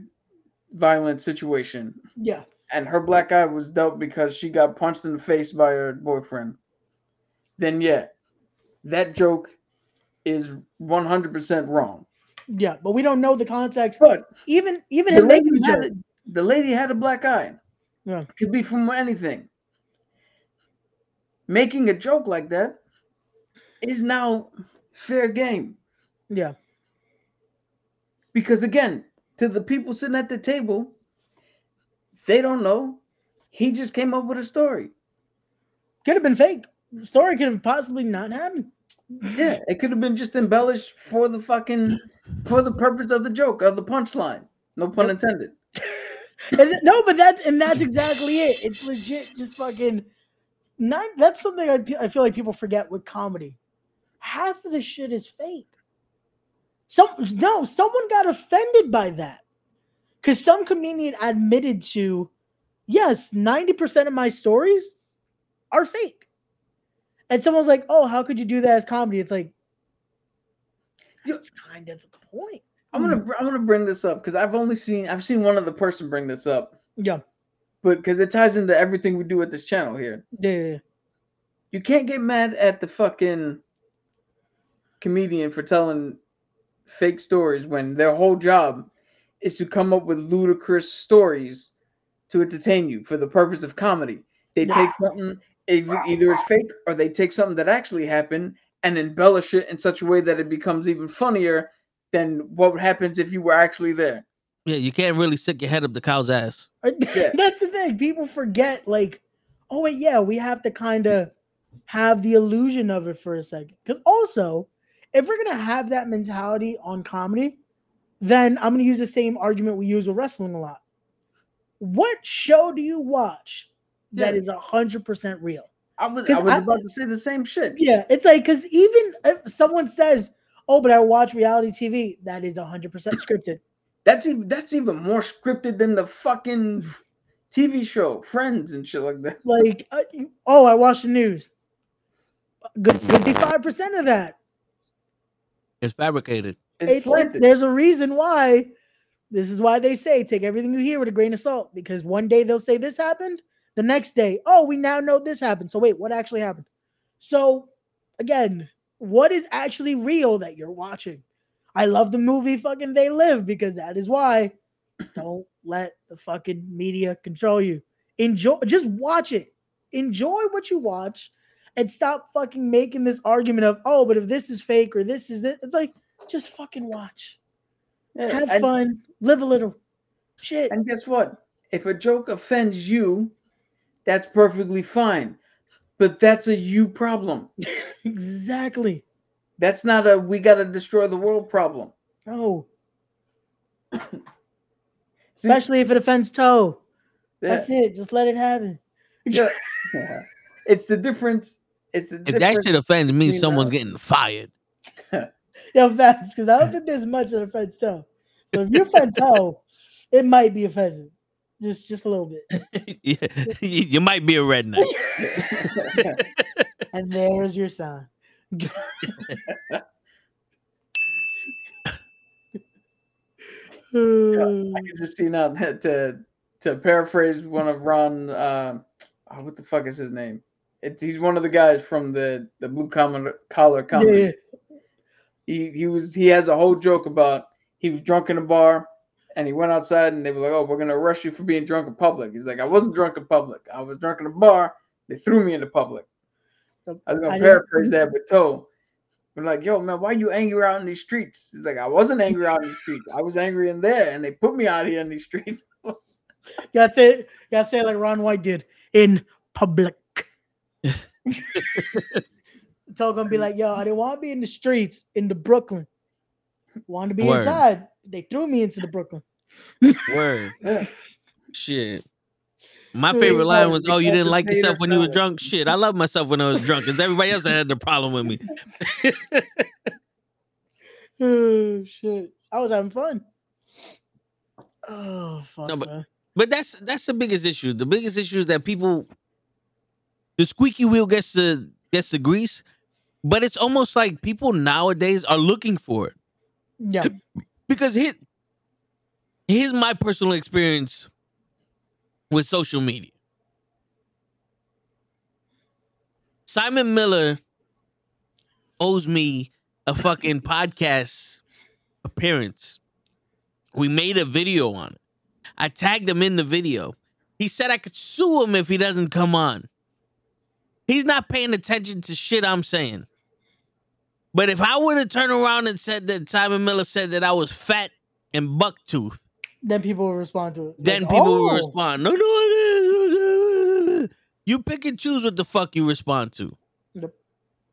violent situation, yeah, and her black eye was dealt because she got punched in the face by her boyfriend, then yeah, that joke is 100% wrong. Yeah, but we don't know the context. But even the lady had a, black eye. Yeah, it could be from anything. Making a joke like that is now fair game. Yeah. Because again, to the people sitting at the table, they don't know. He just came up with a story. Could have been fake. The story could have possibly not happened. Yeah, it could have been just embellished for the purpose of the joke, of the punchline. No pun intended. No, but that's exactly it. It's legit just fucking not. That's something I feel like people forget with comedy. Half of the shit is fake. Someone got offended by that because some comedian admitted to, yes, 90% of my stories are fake. And someone's like, "Oh, how could you do that as comedy?" It's like, that's kind of the point. I'm gonna bring this up because I've seen one other person bring this up. Yeah, but because it ties into everything we do at this channel here. Yeah, you can't get mad at the fucking comedian for telling fake stories when their whole job is to come up with ludicrous stories to entertain you for the purpose of comedy. They take something. Either it's fake or they take something that actually happened and embellish it in such a way that it becomes even funnier than what happens if you were actually there. Yeah, you can't really stick your head up the cow's ass. Yeah. That's the thing. People forget, like, oh, wait, yeah, we have to kind of have the illusion of it for a second. Because also, if we're going to have that mentality on comedy, then I'm going to use the same argument we use with wrestling a lot. What show do you watch that is 100% real? I was about to say the same shit. Yeah, it's like, because even if someone says, "Oh, but I watch reality TV," that is 100% scripted. That's even more scripted than the fucking TV show Friends and shit like that. Like, I watch the news. Good 65% of that is fabricated. It's like, there's a reason why. This is why they say take everything you hear with a grain of salt, because one day they'll say this happened. The next day, oh, we now know this happened. So wait, what actually happened? So again, what is actually real that you're watching? I love the movie fucking They Live because that is why. Don't let the fucking media control you. Enjoy, just watch it. Enjoy what you watch and stop fucking making this argument of, oh, but if this is fake or this is this, it's like, just fucking watch. Yeah, have fun. Live a little. Shit. And guess what? If a joke offends you, that's perfectly fine, but that's a you problem. Exactly. That's not a we got to destroy the world problem. No. Especially if it offends Toe. Yeah. That's it. Just let it happen. Yeah. It's the difference. If that shit offends me, someone's getting fired. Yeah, facts, because I don't think there's much that offends Toe. So if you offend Toe, it might be offensive. Just a little bit. Yeah, you might be a redneck. And there's your sign. I can just see now that to paraphrase one of Ron, what the fuck is his name? He's one of the guys from the Blue Collar Comedy. Yeah. He has a whole joke about he was drunk in a bar. And he went outside and they were like, "Oh, we're going to arrest you for being drunk in public." He's like, "I wasn't drunk in public. I was drunk in a bar. They threw me in the public." I was going to paraphrase that with Toe. We're like, "Yo, man, why are you angry out in these streets?" He's like, "I wasn't angry out in the streets. I was angry in there. And they put me out here in these streets." Gotta say it like Ron White did. In public. Toe going to be like, "Yo, I didn't want to be in the streets in the Brooklyn. Wanted to be inside. They threw me into the Brooklyn." Word. Yeah. Shit. My favorite line was, "Oh, you didn't like yourself when you were drunk?" Shit, I love myself when I was drunk because everybody else had the problem with me. Oh, shit. I was having fun. Oh, fuck. No, but that's the biggest issue. The biggest issue is that the squeaky wheel gets the grease, But it's almost like people nowadays are looking for it. Yeah. Because here's my personal experience with social media. Simon Miller owes me a fucking podcast appearance. We made a video on it. I tagged him in the video. He said I could sue him if he doesn't come on. He's not paying attention to shit I'm saying. But if I were to turn around and said that Simon Miller said that I was fat and bucktooth, then people would respond to it. Then like, people would respond. No, no. You pick and choose what the fuck you respond to. Yep.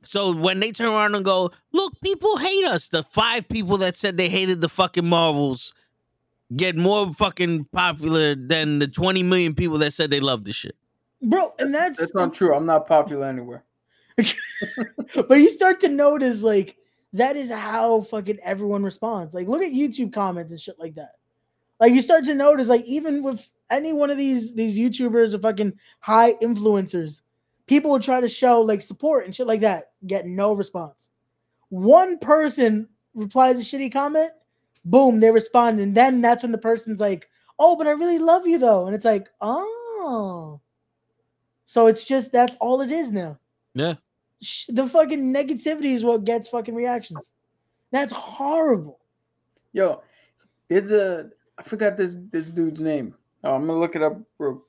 So when they turn around and go, look, people hate us. The 5 people that said they hated the fucking Marvels get more fucking popular than the 20 million people that said they love this shit. Bro, and that's not true. I'm not popular anywhere. But you start to notice, like, that is how fucking everyone responds. Like, look at YouTube comments and shit like that. Like, you start to notice, like, even with any one of these YouTubers or fucking high influencers, people will try to show, like, support and shit like that. Get no response. One person replies a shitty comment, boom, they respond. And then that's when the person's like, oh, but I really love you, though. And it's like, oh. So it's just, that's all it is now. Yeah. The fucking negativity is what gets fucking reactions. That's horrible. Yo, there's I forgot this dude's name. Oh, I'm gonna look it up.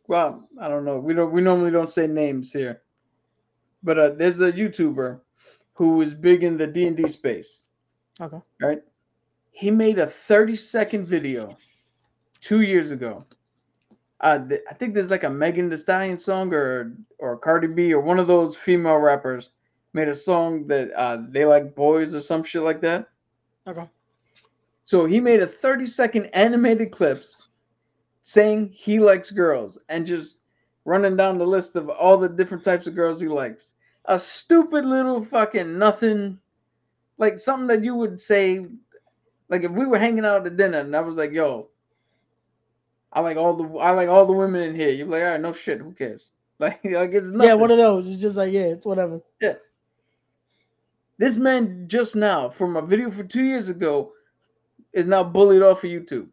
Well, I don't know. We normally don't say names here, but there's a YouTuber who is big in the D&D space. Okay. Right. He made a 30-second video 2 years ago. I think there's like a Megan Thee Stallion song or Cardi B or one of those female rappers made a song that they like boys or some shit like that. Okay. So he made a 30-second animated clips saying he likes girls and just running down the list of all the different types of girls he likes. A stupid little fucking nothing, like something that you would say, like if we were hanging out at dinner and I was like, yo, I like all the women in here. You're like, all right, no shit. Who cares? Like it's nothing. Yeah, one of those. It's just like, yeah, it's whatever. Yeah. This man just now, from a video from 2 years ago, is now bullied off of YouTube.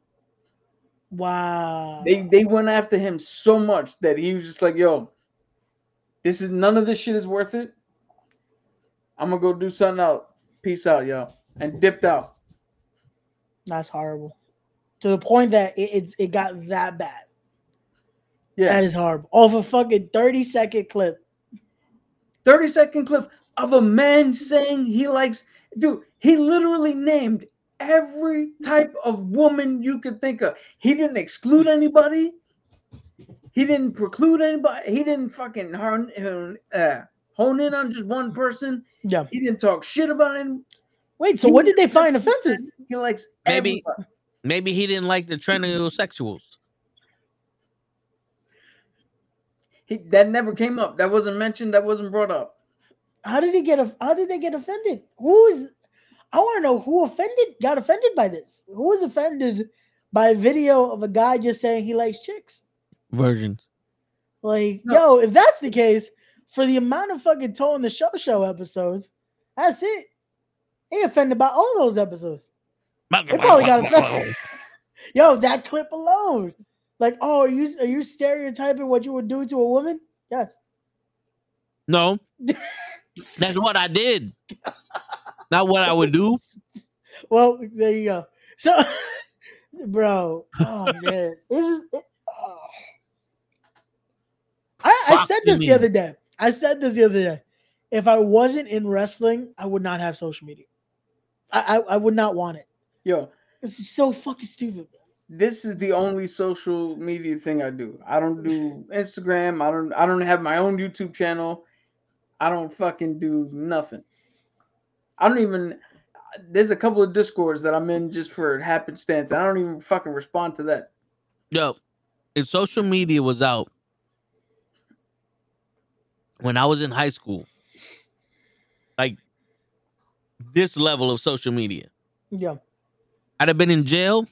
Wow. They went after him so much that he was just like, yo, this is none of this shit is worth it. I'm gonna go do something else. Peace out, y'all, and dipped out. That's horrible. To the point that it got that bad. Yeah. That is horrible. Off a fucking 30-second clip. 30-second clip of a man saying he likes... Dude, he literally named every type of woman you could think of. He didn't exclude anybody. He didn't preclude anybody. He didn't fucking hone in on just one person. Yeah. He didn't talk shit about him. Wait, so what did they find offensive? He likes everybody. Maybe he didn't like the transsexuals. That never came up. That wasn't mentioned. That wasn't brought up. How did they get offended? I want to know who got offended by this. Who was offended by a video of a guy just saying he likes chicks? Virgins. Like, no. Yo, if that's the case, for the amount of fucking Toe in the Show episodes, that's it. He offended by all those episodes. They probably got offended. Yo, that clip alone. Like, oh, are you stereotyping what you would do to a woman? Yes. No. That's what I did. Not what I would do. Well, there you go. So, bro. Oh, man. This is... Oh. I said this the other day. If I wasn't in wrestling, I would not have social media. I would not want it. Yo, this is so fucking stupid. This is the only social media thing I do. I don't do Instagram. I don't have my own YouTube channel. I don't fucking do nothing. I don't even. There's a couple of Discords that I'm in just for happenstance. I don't even fucking respond to that. Yo, if social media was out when I was in high school, like this level of social media, yeah. I'd have been in jail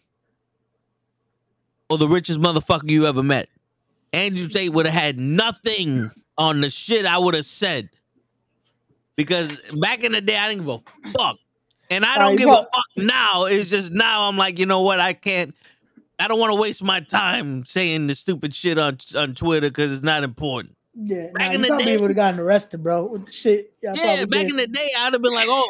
or the richest motherfucker you ever met. Andrew Tate would have had nothing on the shit I would have said Because back in the day, I didn't give a fuck. And I don't give a fuck now. It's just now I'm like, you know what? I don't want to waste my time saying the stupid shit on Twitter because it's not important. Yeah, back in the day, would have gotten arrested, bro. With the shit. Yeah, back in the day, I'd have been like, oh,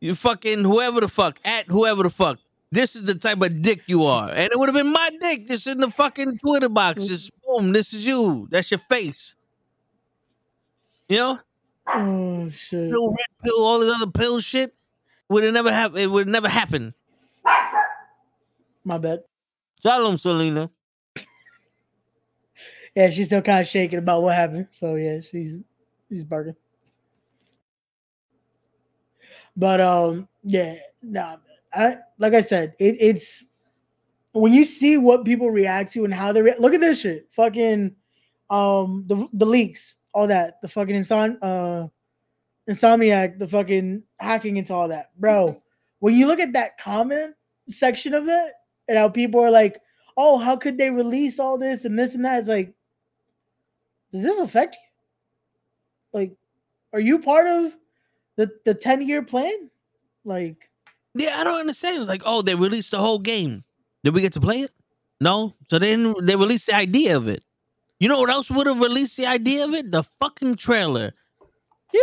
you fucking whoever the fuck, at whoever the fuck. This is the type of dick you are. And it would have been my dick just in the fucking Twitter box. Just boom, this is you. That's your face. You know? Oh, shit. Pill, red pill, all this other pill shit. It would never happen. My bad. Shalom, Selena. Yeah, she's still kind of shaking about what happened. So yeah, she's barking. But yeah, nah. Like I said, it's when you see what people react to and how they react. Look at this shit, fucking, the leaks, all that, the fucking Insomniac, the fucking hacking into all that, bro. When you look at that comment section of that and how people are like, oh, how could they release all this and this and that? It's like, does this affect you? Like, are you part of the 10-year plan? Like, yeah, I don't understand. It was like, oh, they released the whole game. Did we get to play it? No. So then they released the idea of it. You know what else would have released the idea of it? The fucking trailer. Yeah.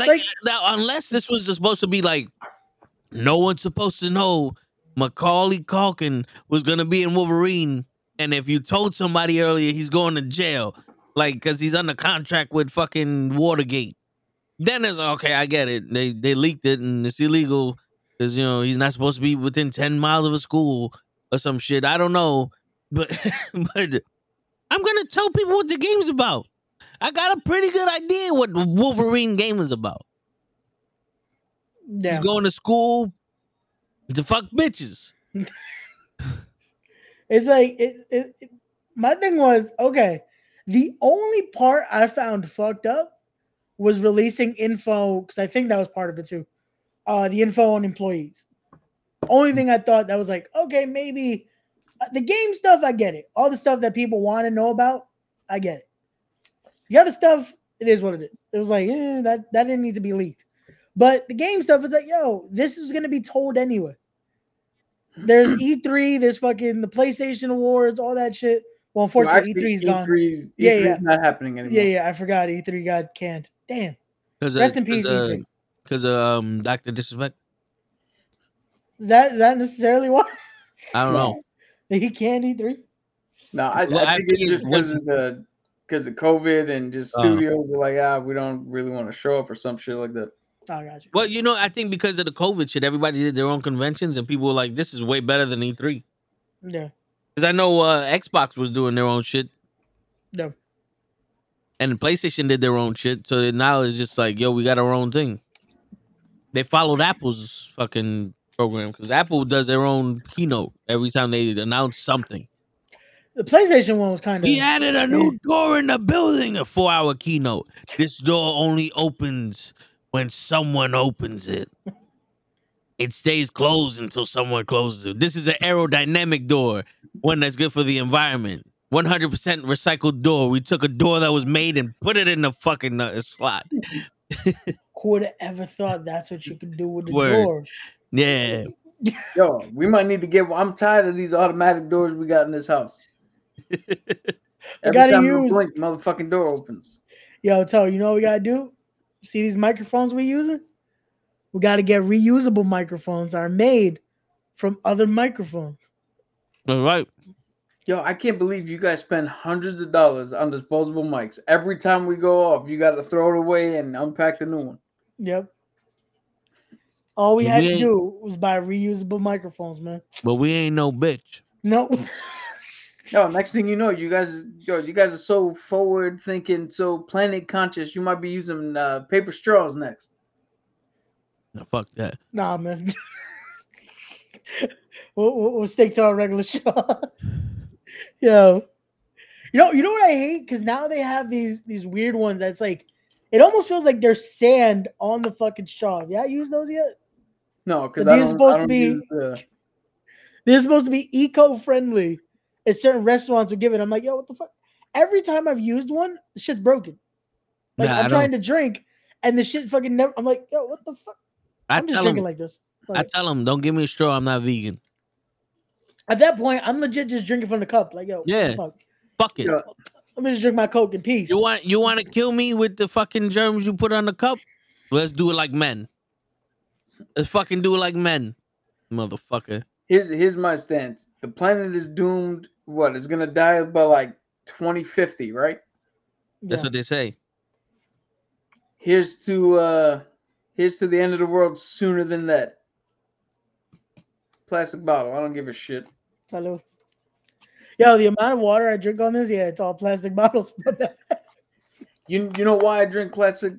Like now, unless this was supposed to be like, no one's supposed to know Macaulay Culkin was going to be in Wolverine. And if you told somebody earlier, he's going to jail. Like, because he's under contract with fucking Watergate. Then it's okay, I get it. They leaked it and it's illegal. Because, you know, he's not supposed to be within 10 miles of a school or some shit. I don't know. But I'm going to tell people what the game's about. I got a pretty good idea what the Wolverine game is about. Yeah. He's going to school to fuck bitches. It's like, my thing was, okay, the only part I found fucked up was releasing info, because I think that was part of it too. The info on employees. Only thing I thought that was like, okay, maybe the game stuff, I get it. All the stuff that people want to know about, I get it. The other stuff, it is what it is. It was like, that didn't need to be leaked. But the game stuff is like, yo, this is going to be told anyway. There's E3, there's fucking the PlayStation Awards, all that shit. Well, unfortunately, well, E3's gone. E3's not happening anymore. Yeah, I forgot E3 got canned. Damn. Rest in peace, E3. Because Dr. Disrespect? Is that necessarily why? I don't know. He can't E3? No, I think it's just because of COVID and just studios were like, we don't really want to show up or some shit like that. Oh, gotcha. Well, you know, I think because of the COVID shit, everybody did their own conventions and people were like, this is way better than E3. Yeah. Because I know Xbox was doing their own shit. No. And PlayStation did their own shit. So now it's just like, yo, we got our own thing. They followed Apple's fucking program because Apple does their own keynote every time they announce something. The PlayStation one was kind of... He added a new door in the building, a 4-hour keynote. This door only opens when someone opens it. It stays closed until someone closes it. This is an aerodynamic door, one that's good for the environment. 100% recycled door. We took a door that was made and put it in the fucking slot. Who would have ever thought that's what you could do with the door? Yeah. Yo, we might need to get one. I'm tired of these automatic doors we got in this house. Every time you blink, motherfucking door opens. Yo, Toe, you know what we got to do? See these microphones we're using? We got to get reusable microphones that are made from other microphones. All right. Yo, I can't believe you guys spend hundreds of dollars on disposable mics. Every time we go off, you got to throw it away and unpack the new one. Yep. All we had to do was buy reusable microphones, man. But we ain't no bitch. Nope. Yo, next thing you know, you guys are so forward thinking, so planet conscious. You might be using paper straws next. Now, fuck that. Nah, man. we'll stick to our regular straw. Yo, you know what I hate? Because now they have these weird ones that's like, it almost feels like there's sand on the fucking straw. Have y'all used those yet? No, because they're supposed to be eco-friendly. At certain restaurants are given. I'm like, yo, what the fuck? Every time I've used one, the shit's broken. Like, I'm trying to drink, and the shit fucking never. I'm like, yo, what the fuck? I'm just drinking like this. I tell them, don't give me a straw. I'm not vegan. At that point, I'm legit just drinking from the cup. Like, yo, yeah, fuck it. Yo, let me just drink my Coke in peace. You want to kill me with the fucking germs you put on the cup? Let's do it like men. Let's fucking do it like men, motherfucker. Here's my stance. The planet is doomed. What? It's gonna die by like 2050, right? That's what they say. Here's to the end of the world sooner than that. Plastic bottle. I don't give a shit. Hello. Yo, the amount of water I drink on this, yeah, it's all plastic bottles. You know why I drink plastic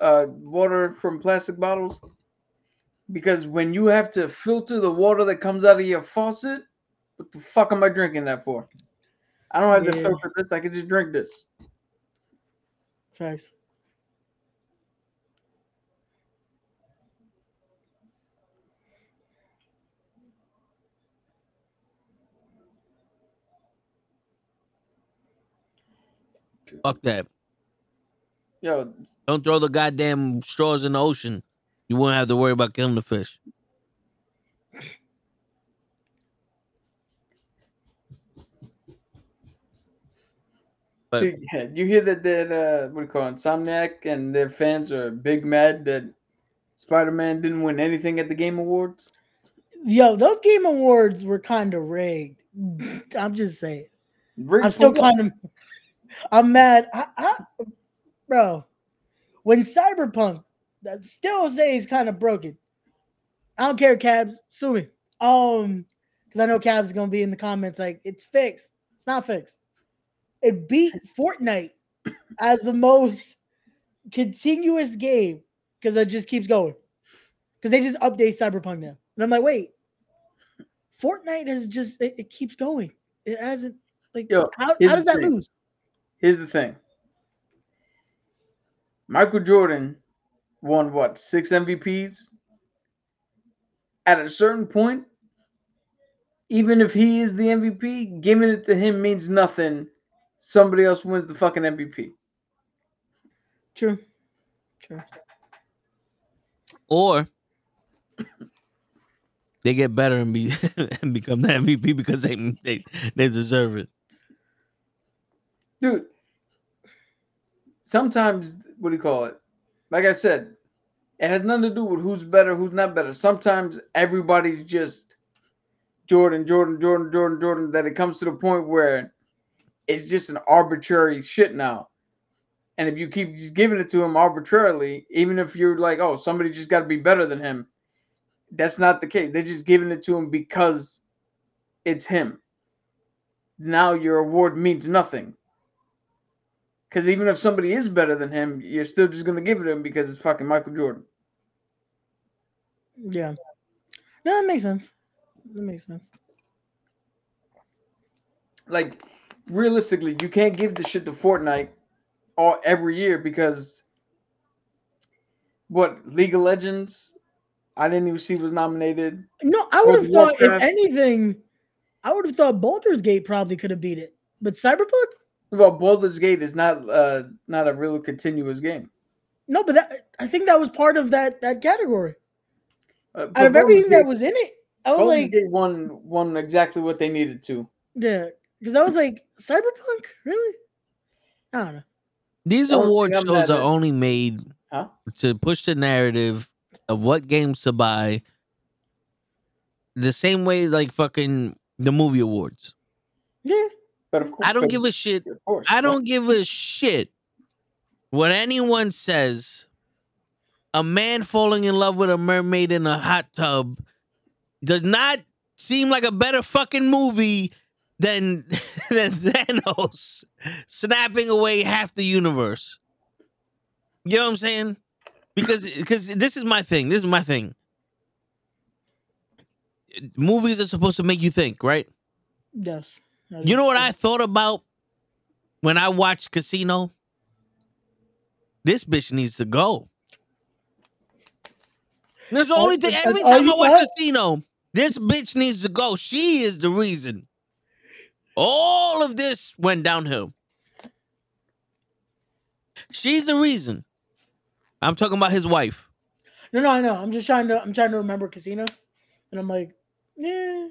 water from plastic bottles? Because when you have to filter the water that comes out of your faucet, what the fuck am I drinking that for? I don't have to filter this. I can just drink this. Facts. Fuck that. Yo, don't throw the goddamn straws in the ocean. You won't have to worry about killing the fish. But dude, yeah, you hear that what do you call it, Insomniac and their fans are big mad that Spider-Man didn't win anything at the Game Awards? Yo, those Game Awards were kind of rigged. I'm just saying. Rigged, I'm still kind of... I'm mad. Bro, when Cyberpunk, that still say is kind of broken. I don't care, Cabs. Sue me. Because I know Cabs is going to be in the comments like, it's fixed. It's not fixed. It beat Fortnite as the most continuous game because it just keeps going. Because they just update Cyberpunk now. And I'm like, wait. Fortnite is just, it keeps going. It hasn't, like, yo, how does that lose? Here's the thing. Michael Jordan won, what, 6 MVPs? At a certain point, even if he is the MVP, giving it to him means nothing. Somebody else wins the fucking MVP. True. Or they get better and be and become the MVP because they deserve it. Dude, sometimes, what do you call it? Like I said, it has nothing to do with who's better, who's not better. Sometimes everybody's just Jordan, that it comes to the point where it's just an arbitrary shit now. And if you keep just giving it to him arbitrarily, even if you're like, oh, somebody just got to be better than him, that's not the case. They're just giving it to him because it's him. Now your award means nothing. Because even if somebody is better than him, you're still just going to give it to him because it's fucking Michael Jordan. Yeah. No, that makes sense. Like, realistically, you can't give this shit to Fortnite every year because, League of Legends? I didn't even see was nominated. No, I would have thought, if anything, Baldur's Gate probably could have beat it. But Cyberpunk? Well, Baldur's Gate is not a real continuous game. No, but I think that was part of that category. Out of everything that was in it, I was like, Baldur's Gate won exactly what they needed to. Yeah, because I was like, Cyberpunk, really? I don't know. These award shows are only made to push the narrative of what games to buy. The same way, like fucking the movie awards. Yeah. But of course, I don't give a shit. I don't give a shit what anyone says. A man falling in love with a mermaid in a hot tub does not seem like a better fucking movie than Thanos snapping away half the universe. You know what I'm saying? Because this is my thing. Movies are supposed to make you think, right? Yes. You know what I thought about when I watched Casino? This bitch needs to go. That's the only thing. Every time I watch Casino, this bitch needs to go. She is the reason. All of this went downhill. She's the reason. I'm talking about his wife. No, I know. I'm just trying to remember Casino, and I'm like, yeah.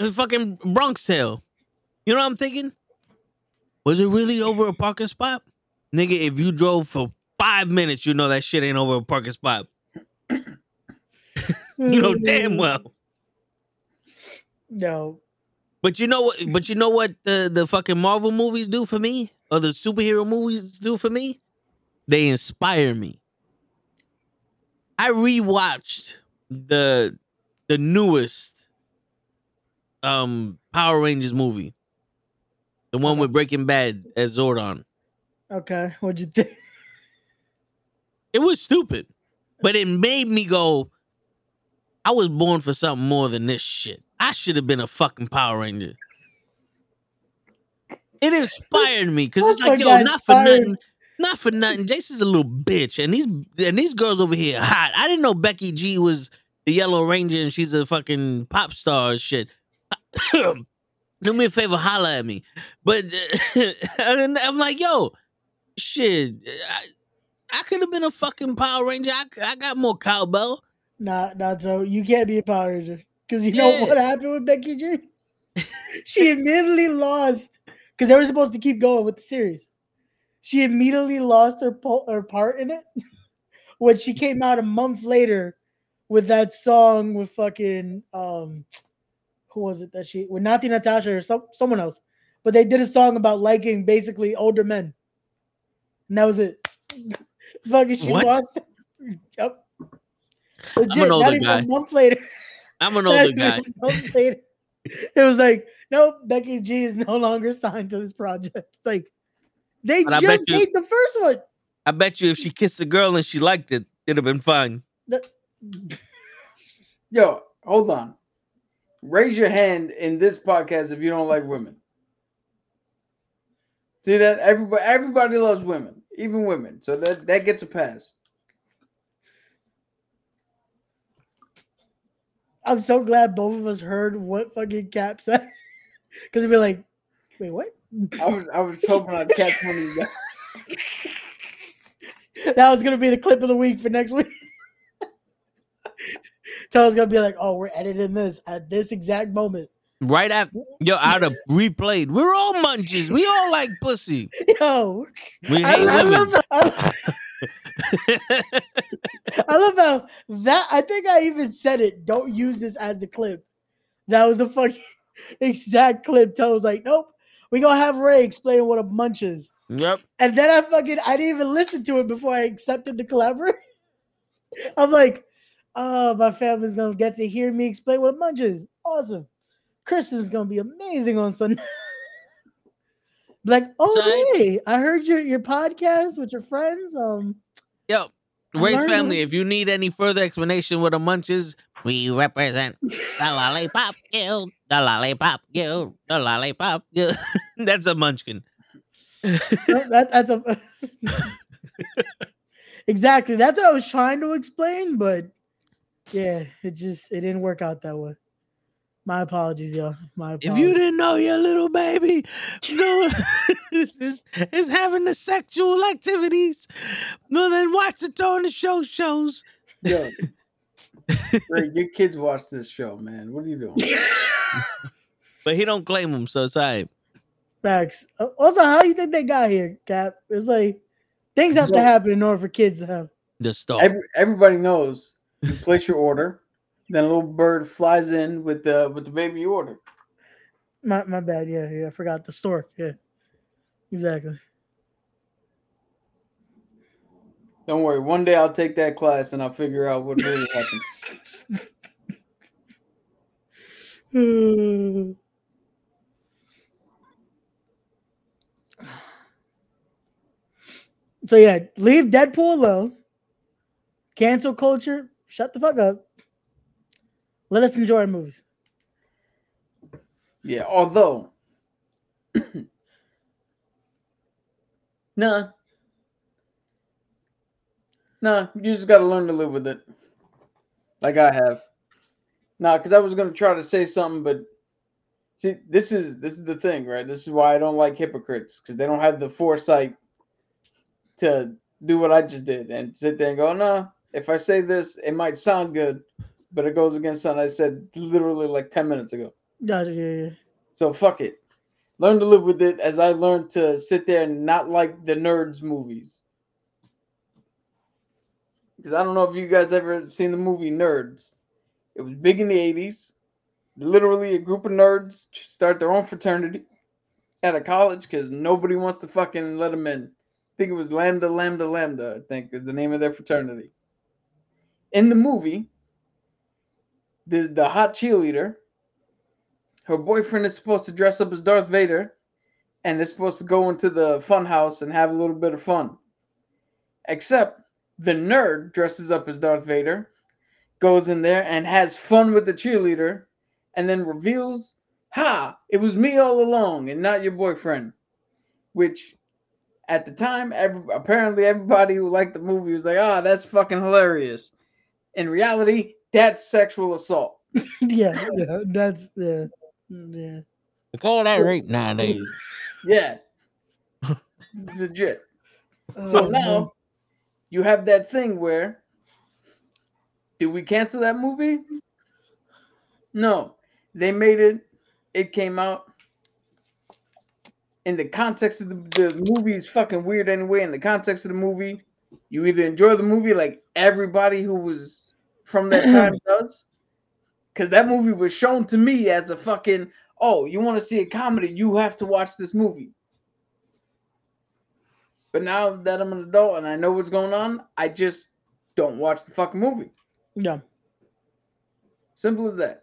It's fucking Bronx Tale. You know what I'm thinking? Was it really over a parking spot? Nigga, if you drove for 5 minutes, you know that shit ain't over a parking spot. You know damn well. No. But you know what the fucking Marvel movies do for me? Or the superhero movies do for me? They inspire me. I rewatched the newest Power Rangers movie. The one with Breaking Bad as Zordon. Okay, what'd you think? It was stupid, but it made me go, I was born for something more than this shit. I should have been a fucking Power Ranger. It inspired me because it's like, yo, not for nothing. Jason's a little bitch, and these girls over here hot. I didn't know Becky G was the Yellow Ranger, and she's a fucking pop star and shit. Do me a favor, holler at me. But I'm like, yo, shit, I could have been a fucking Power Ranger. I got more cowbell. Nah, so you can't be a Power Ranger. Because you know what happened with Becky G? She immediately lost. Because they were supposed to keep going with the series. She immediately lost her part in it. When she came out a month later with that song with fucking... who was it that she... with Nati Natasha or someone else. But they did a song about liking basically older men. And that was it. Fucking she lost. Yep. Legit, I'm an older guy. A month later... I'm an older guy. It was like, nope, Becky G is no longer signed to this project. It's like, they just made the first one. I bet you if she kissed a girl and she liked it, it'd have been fine. Yo, hold on. Raise your hand in this podcast if you don't like women. See that? Everybody loves women, even women. So that gets a pass. I'm so glad both of us heard what fucking Cap said. Because we'd be like, wait, what? I was hoping I'd catch one of you guys. That was going to be the clip of the week for next week. So I was going to be like, oh, we're editing this at this exact moment. Right after. Yo, I'd have replayed. We're all munches. We all like pussy. Yo. We hate women. I love how that. I think I even said it. Don't use this as the clip. That was the fucking exact clip. Toe was like, nope. We gonna have Ray explain what a munch is. Yep. And then I didn't even listen to it before I accepted the collaboration. I'm like, oh, my family's gonna get to hear me explain what a munch is. Awesome. Christmas gonna be amazing on Sunday. Like, oh, hey, I heard your podcast with your friends. Yo, Ray's family, if you need any further explanation what a munch is, we represent the Lollipop Guild, the Lollipop Guild, the Lollipop Guild. That's a munchkin. Exactly. That's what I was trying to explain, but yeah, it didn't work out that way. My apologies, y'all. My apologies. If you didn't know your little baby is having the sexual activities, well, then watch it on the shows. Yo, Ray, your kids watch this show, man. What are you doing? But he don't claim them, so it's all right. Facts. Also, how do you think they got here, Cap? It's like, things have to happen in order for kids to have. The star. Everybody knows. You place your order. Then a little bird flies in with the baby you ordered. My bad, yeah. I forgot the stork. Yeah, exactly. Don't worry. One day I'll take that class and I'll figure out what really happened. So yeah, leave Deadpool alone. Cancel culture. Shut the fuck up. Let us enjoy our movies. Yeah, although... Nah, you just got to learn to live with it. Like I have. Nah, because I was going to try to say something, but... See, this is the thing, right? This is why I don't like hypocrites, because they don't have the foresight to do what I just did and sit there and go, no, if I say this, it might sound good, but it goes against something I said literally like 10 minutes ago. Yeah. So fuck it. Learn to live with it as I learned to sit there and not like the Nerds movies. Because I don't know if you guys ever seen the movie Nerds. It was big in the 80s. Literally a group of nerds start their own fraternity at a college because nobody wants to fucking let them in. I think it was Lambda, I think is the name of their fraternity. In the movie, the hot cheerleader, her boyfriend is supposed to dress up as Darth Vader, and they're supposed to go into the fun house and have a little bit of fun. Except the nerd dresses up as Darth Vader, goes in there and has fun with the cheerleader, and then reveals, ha, it was me all along and not your boyfriend. Which, at the time, apparently everybody who liked the movie was like, oh, that's fucking hilarious. In reality, that's sexual assault. yeah, that's, yeah. They call that rape nowadays. Yeah. Legit. So now, you have that thing where, did we cancel that movie? No. They made it. It came out. In the context of the movie is fucking weird anyway. In the context of the movie, you either enjoy the movie like everybody who was from that time does. Because that movie was shown to me as a fucking, oh, you want to see a comedy, you have to watch this movie. But now that I'm an adult and I know what's going on, I just don't watch the fucking movie. Yeah. Simple as that.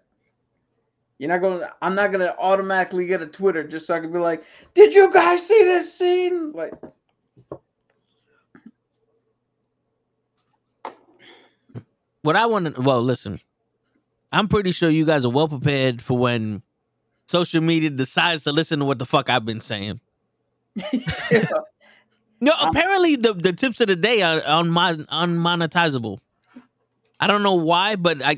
I'm not gonna automatically get a Twitter just so I can be like, did you guys see this scene? Like, what I want to, well, listen, I'm pretty sure you guys are well prepared for when social media decides to listen to what the fuck I've been saying. Yeah. No, apparently the tips of the day are unmonetizable. I don't know why, but they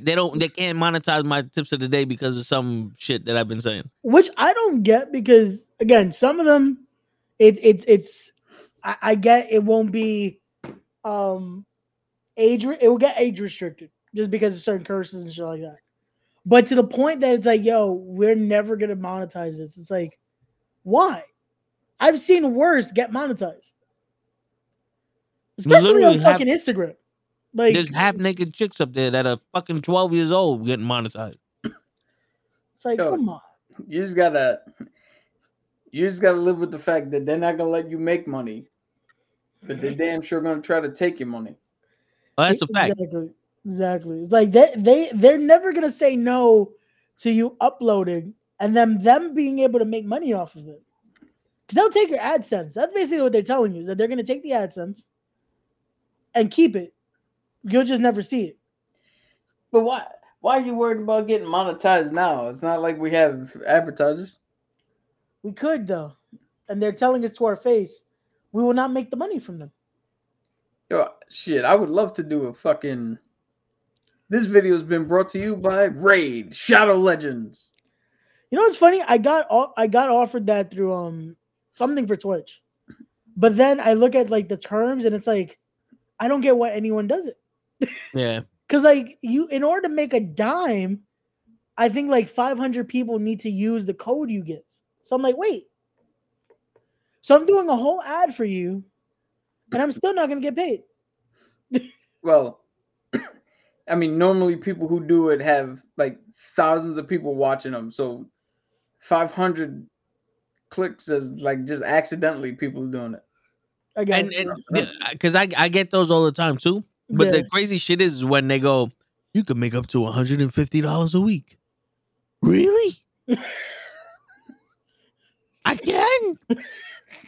can't monetize my tips of the day because of some shit that I've been saying. Which I don't get because, again, some of them, I get it won't be it will get age restricted just because of certain curses and shit like that. But to the point that it's like, yo, we're never going to monetize this. It's like, why? I've seen worse get monetized. Especially on fucking Instagram. Like, there's half-naked chicks up there that are fucking 12 years old getting monetized. It's like, yo, come on. You just gotta live with the fact that they're not gonna let you make money, but they're damn sure gonna try to take your money. Oh, that's a fact. Exactly. It's like they're never gonna say no to you uploading and then them being able to make money off of it. Because they'll take your AdSense. That's basically what they're telling you, is that they're gonna take the AdSense and keep it. You'll just never see it. But why are you worried about getting monetized now? It's not like we have advertisers. We could, though. And they're telling us to our face, we will not make the money from them. Yo, shit, I would love to do a fucking... This video has been brought to you by Raid Shadow Legends. You know what's funny? I got offered that through something for Twitch. But then I look at like the terms and it's like, I don't get why anyone does it. Yeah. Because, like, in order to make a dime, I think like 500 people need to use the code you give. So I'm like, wait. So I'm doing a whole ad for you, and I'm still not going to get paid. Well, I mean, normally people who do it have like thousands of people watching them. So 500 clicks is like just accidentally people doing it. I guess. And because I get those all the time too. But The crazy shit is when they go, you can make up to $150 a week. Really? I can.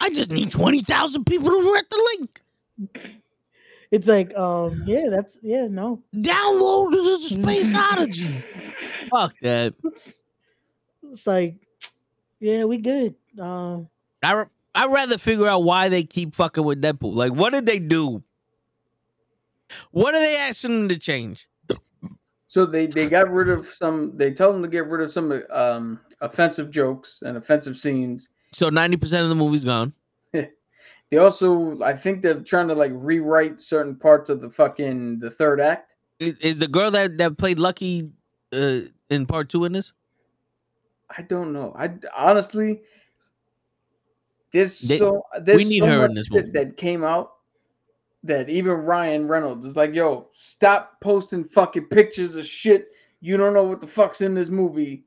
I just need 20,000 people to read the link. It's like, no. Download the Space Oddity. Fuck that. It's like, yeah, we good. I'd rather figure out why they keep fucking with Deadpool. Like, what did they do? What are they asking them to change? So they got rid of some... They tell them to get rid of some offensive jokes and offensive scenes. So 90% of the movie's gone. They also, I think they're trying to like rewrite certain parts of the third act. Is the girl that played Lucky in part two in this? I don't know. I honestly, there's we need so her much in this movie that came out that even Ryan Reynolds is like, yo, stop posting fucking pictures of shit. You don't know what the fuck's in this movie.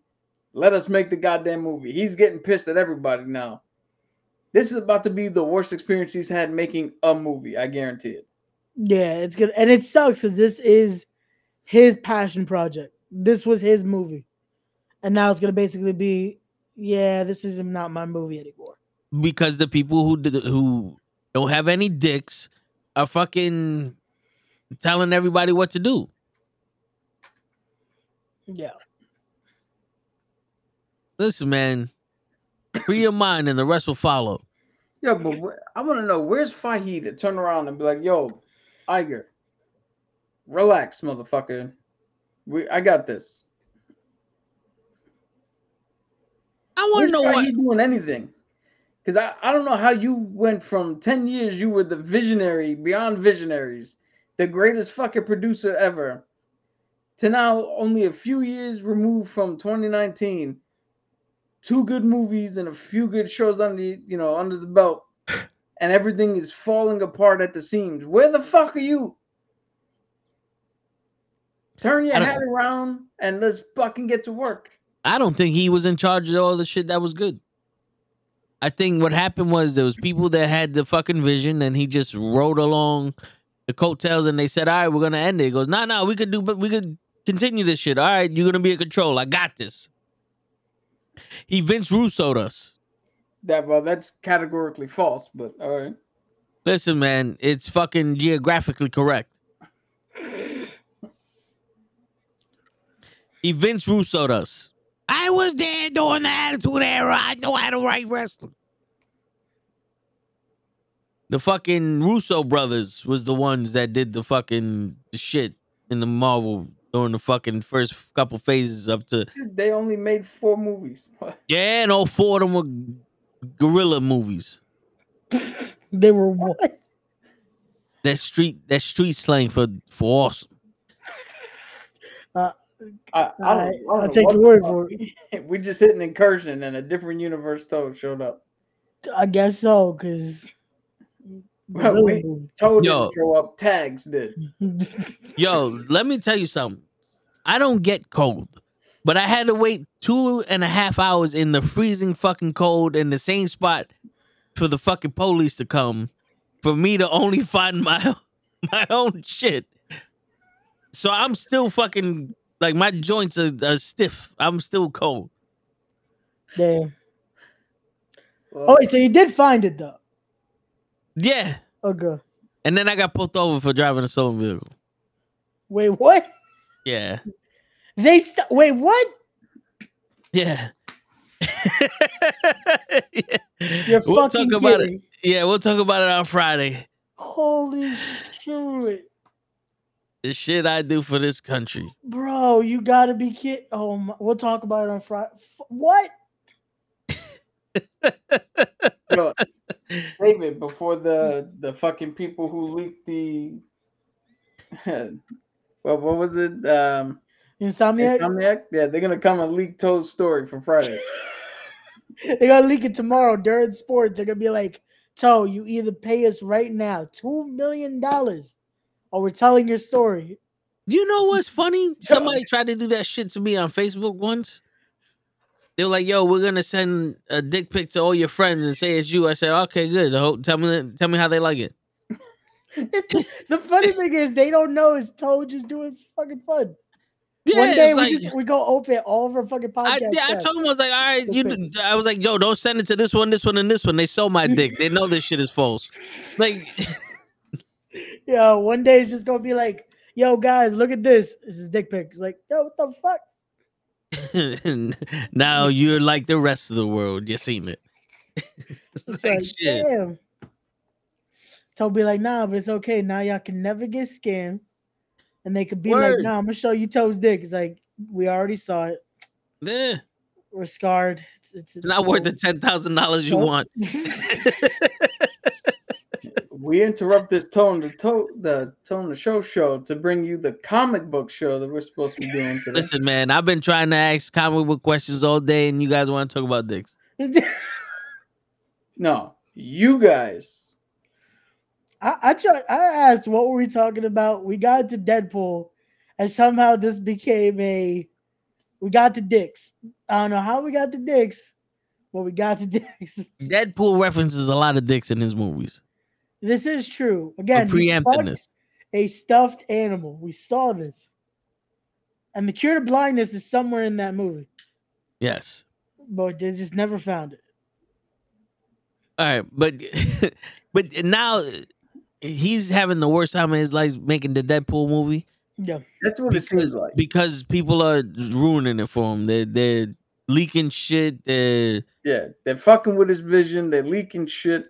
Let us make the goddamn movie. He's getting pissed at everybody now. This is about to be the worst experience he's had making a movie. I guarantee it. Yeah, it's good. And it sucks because this is his passion project. This was his movie. And now it's going to basically be, yeah, this is not my movie anymore. Because the people who don't have any dicks are fucking telling everybody what to do. Yeah. Listen, man. Free your mind and the rest will follow. Yeah, but I want to know, where's Fahey to turn around and be like, yo, Iger, relax, motherfucker. I got this. I want to know why you doing anything. Because I don't know how you went from 10 years, you were the visionary, beyond visionaries, the greatest fucking producer ever, to now only a few years removed from 2019, 2 good movies and a few good shows under the belt, and everything is falling apart at the seams. Where the fuck are you? Turn your head around and let's fucking get to work. I don't think he was in charge of all the shit that was good. I think what happened was there was people that had the fucking vision and he just rode along the coattails and they said, all right, we're going to end it. He goes, no, we could continue this shit. All right, you're going to be in control. I got this. He Vince Russo'd us. That's categorically false, but all right. Listen, man, it's fucking geographically correct. He Vince Russo'd us. I was there during the Attitude Era. I know how to write wrestling. The fucking Russo brothers was the ones that did the fucking shit in the Marvel during the fucking first couple phases up to... They only made 4 movies. Yeah, and all 4 of them were guerrilla movies. They were what? That street slang for awesome. I'll take your word for it. We just hit an incursion and a different universe Toad showed up. I guess so, because... Toad didn't show up, Tags did. Yo, let me tell you something. I don't get cold, but I had to wait 2.5 hours in the freezing fucking cold in the same spot for the fucking police to come for me to only find my own shit. So I'm still fucking... Like, my joints are stiff. I'm still cold. Damn. Oh, so you did find it, though? Yeah. Okay. And then I got pulled over for driving a stolen vehicle. Wait, what? Yeah. Wait, what? Yeah. You're we'll fucking talk about it. Yeah, we'll talk about it on Friday. Holy shit. The shit I do for this country. Bro, you gotta be kidding. Oh, we'll talk about it on Friday. What? Yo, save it before the fucking people who leaked the... Well, what was it? Insomniac? Yeah, they're gonna come and leak Toad's story for Friday. They're gonna leak it tomorrow during sports. They're gonna be like, Toad, you either pay us right now $2 million... Oh, we're telling your story. You know what's funny? Somebody tried to do that shit to me on Facebook once. They were like, yo, we're going to send a dick pic to all your friends and say it's you. I said, okay, good. Tell me how they like it. The funny thing is they don't know it's Toad just doing fucking fun. Yeah, one day we go open all of our fucking podcasts. I told him, I was like, all right, I was like, yo, don't send it to this one, and this one. They sold my dick. They know this shit is false. Like... Yo, one day it's just gonna be like, yo, guys, look at this. This is dick pic. It's like, yo, what the fuck? Now you're like the rest of the world. You seen it. It's like, shit. Damn. Told be like, nah, but it's okay. Now y'all can never get scammed. And they could be like, nah, I'm gonna show you Toad's dick. It's like, we already saw it. Yeah. We're scarred. It's not worth the $10,000 you want. We interrupt this tone the show to bring you the comic book show that we're supposed to be doing today. Listen, man, I've been trying to ask comic book questions all day, and you guys want to talk about dicks. No, you guys. I asked what were we talking about. We got to Deadpool, and somehow this became a. We got to dicks. I don't know how we got to dicks, but we got to dicks. Deadpool references a lot of dicks in his movies. This is true. Again, preemptiveness. A stuffed animal. We saw this. And the cure to blindness is somewhere in that movie. Yes. But they just never found it. All right. But now he's having the worst time of his life making the Deadpool movie. Yeah. That's what it seems like. Because people are ruining it for him. They're leaking shit. They're fucking with his vision. They're leaking shit.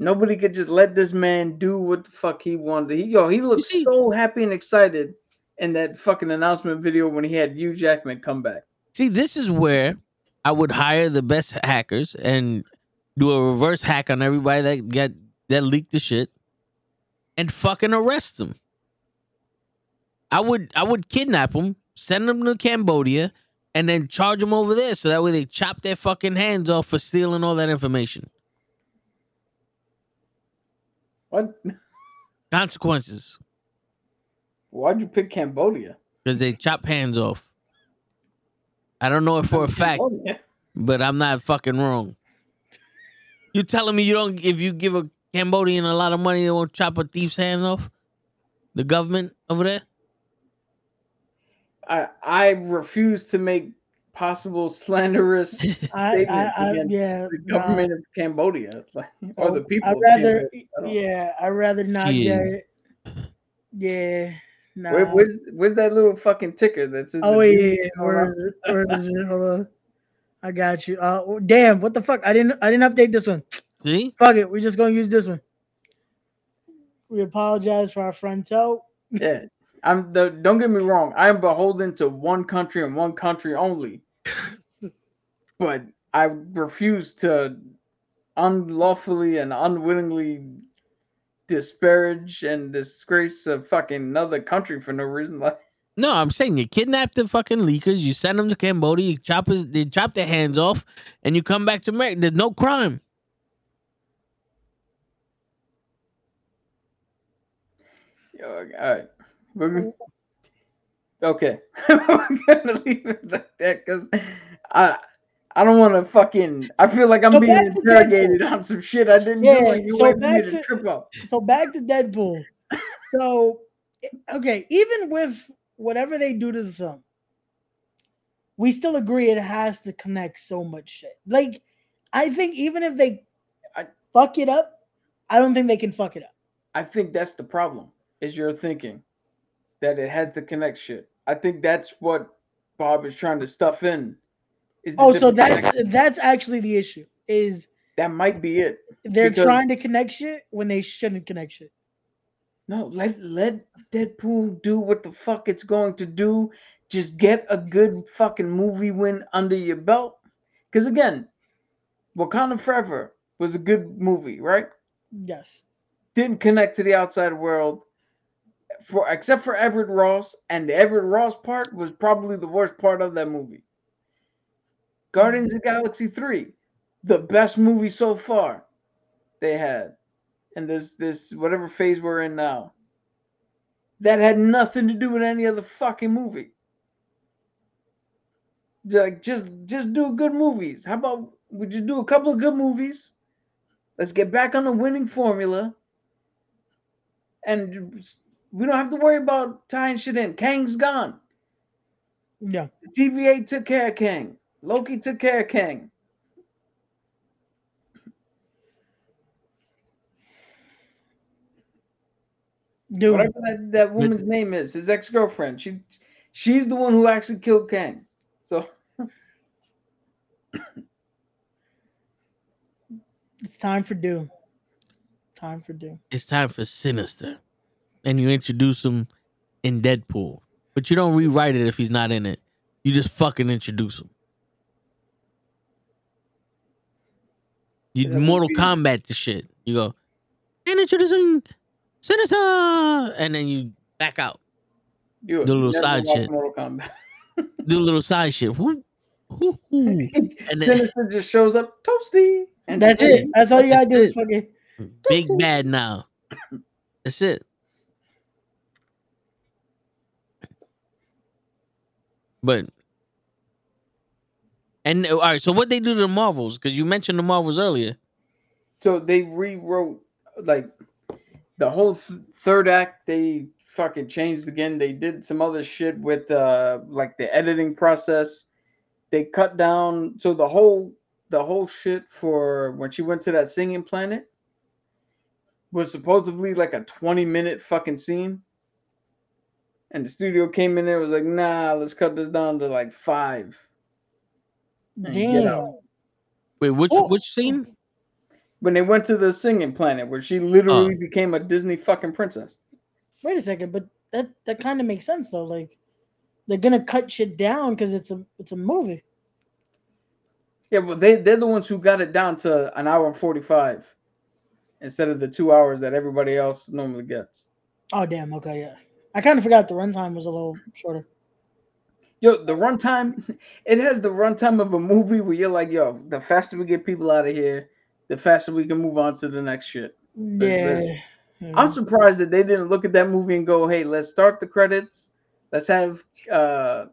Nobody could just let this man do what the fuck he wanted. He looked so happy and excited in that fucking announcement video when he had Hugh Jackman come back. See, this is where I would hire the best hackers and do a reverse hack on everybody that leaked the shit and fucking arrest them. I would kidnap them, send them to Cambodia, and then charge them over there so that way they chop their fucking hands off for stealing all that information. What? Consequences. Why'd you pick Cambodia? Because they chop hands off. I don't know it for a fact, but I'm not fucking wrong. You telling me you don't? If you give a Cambodian a lot of money, they won't chop a thief's hands off? The government over there? I refuse to make possible slanderous statements against the government of Cambodia or the people. I'd rather not get. Yeah, no. Where's that little fucking ticker? That's where is it? Where is it? Hold on, I got you. Damn, what the fuck? I didn't update this one. See, fuck it, we're just gonna use this one. We apologize for our frontal. Yeah, don't get me wrong. I am beholden to one country and one country only. But I refuse to unlawfully and unwillingly disparage and disgrace a fucking another country for no reason. No, I'm saying you kidnap the fucking leakers, you send them to Cambodia, they chop their hands off, and you come back to America. There's no crime. All right. Okay. I'm gonna leave it like that because I don't want to fucking. I feel like I'm being interrogated on some shit I didn't do. Like you waited for me to trip up. So back to Deadpool. So okay, even with whatever they do to the film, we still agree it has to connect so much shit. Like I think even if they fuck it up, I don't think they can fuck it up. I think that's the problem. Is your thinking that it has to connect shit. I think that's what Bob is trying to stuff in. So that's actually the issue. Is that might be it. They're trying to connect shit when they shouldn't connect shit. No, let Deadpool do what the fuck it's going to do. Just get a good fucking movie win under your belt. Because again, Wakanda Forever was a good movie, right? Yes. Didn't connect to the outside world. Except for Everett Ross, and the Everett Ross part was probably the worst part of that movie. Guardians of the Galaxy 3, the best movie so far they had. And this whatever phase we're in now. That had nothing to do with any other fucking movie. Like just do good movies. How about we just do a couple of good movies? Let's get back on the winning formula. And we don't have to worry about tying shit in. Kang's gone. Yeah. TVA took care of Kang. Loki took care of Kang. Dude. Whatever that woman's name is, his ex-girlfriend. She's the one who actually killed Kang. So it's time for Doom. Time for Doom. It's time for Sinister. And you introduce him in Deadpool. But you don't rewrite it if he's not in it. You just fucking introduce him. You Mortal Kombat the shit. You go, And introducing Sinister, and then you back out. You do a little side shit. Do a little side shit. Who? And then Sinister just shows up, Toasty, and that's it. That's all you gotta do is fucking big Toasty. Bad now. That's it. But and all right, so what they do to the Marvels? Because you mentioned the Marvels earlier. So they rewrote like the whole third act. They fucking changed again. They did some other shit with like the editing process. They cut down so the whole shit for when she went to that singing planet was supposedly like a 20-minute fucking scene. And the studio came in there and was like, nah, let's cut this down to like 5. Damn. Wait, which scene? When they went to the singing planet where she literally became a Disney fucking princess. Wait a second, but that kind of makes sense though. Like they're gonna cut shit down because it's a movie. Yeah, well they're the ones who got it down to an hour and 45 instead of the 2 hours that everybody else normally gets. Oh damn, okay, yeah. I kind of forgot the runtime was a little shorter. Yo, the runtime, it has the runtime of a movie where you're like, yo, the faster we get people out of here, the faster we can move on to the next shit. Yeah. I'm surprised that they didn't look at that movie and go, hey, let's start the credits. Let's have Aman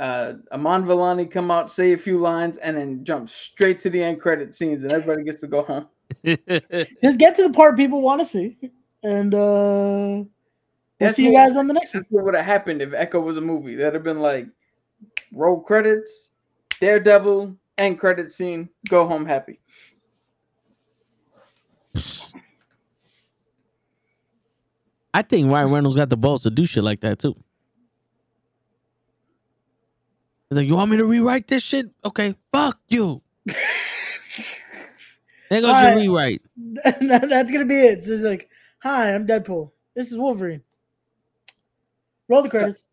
Vellani come out, say a few lines, and then jump straight to the end credit scenes, and everybody gets to go home. Just get to the part people want to see. And we'll see you guys on the next one. What would have happened if Echo was a movie? That would have been like, roll credits, Daredevil, end credit scene, go home happy. I think Ryan Reynolds got the balls to do shit like that too. He's like, you want me to rewrite this shit? Okay, fuck you. There goes your rewrite. That's going to be it. It's just like, hi, I'm Deadpool. This is Wolverine. Roll the credits.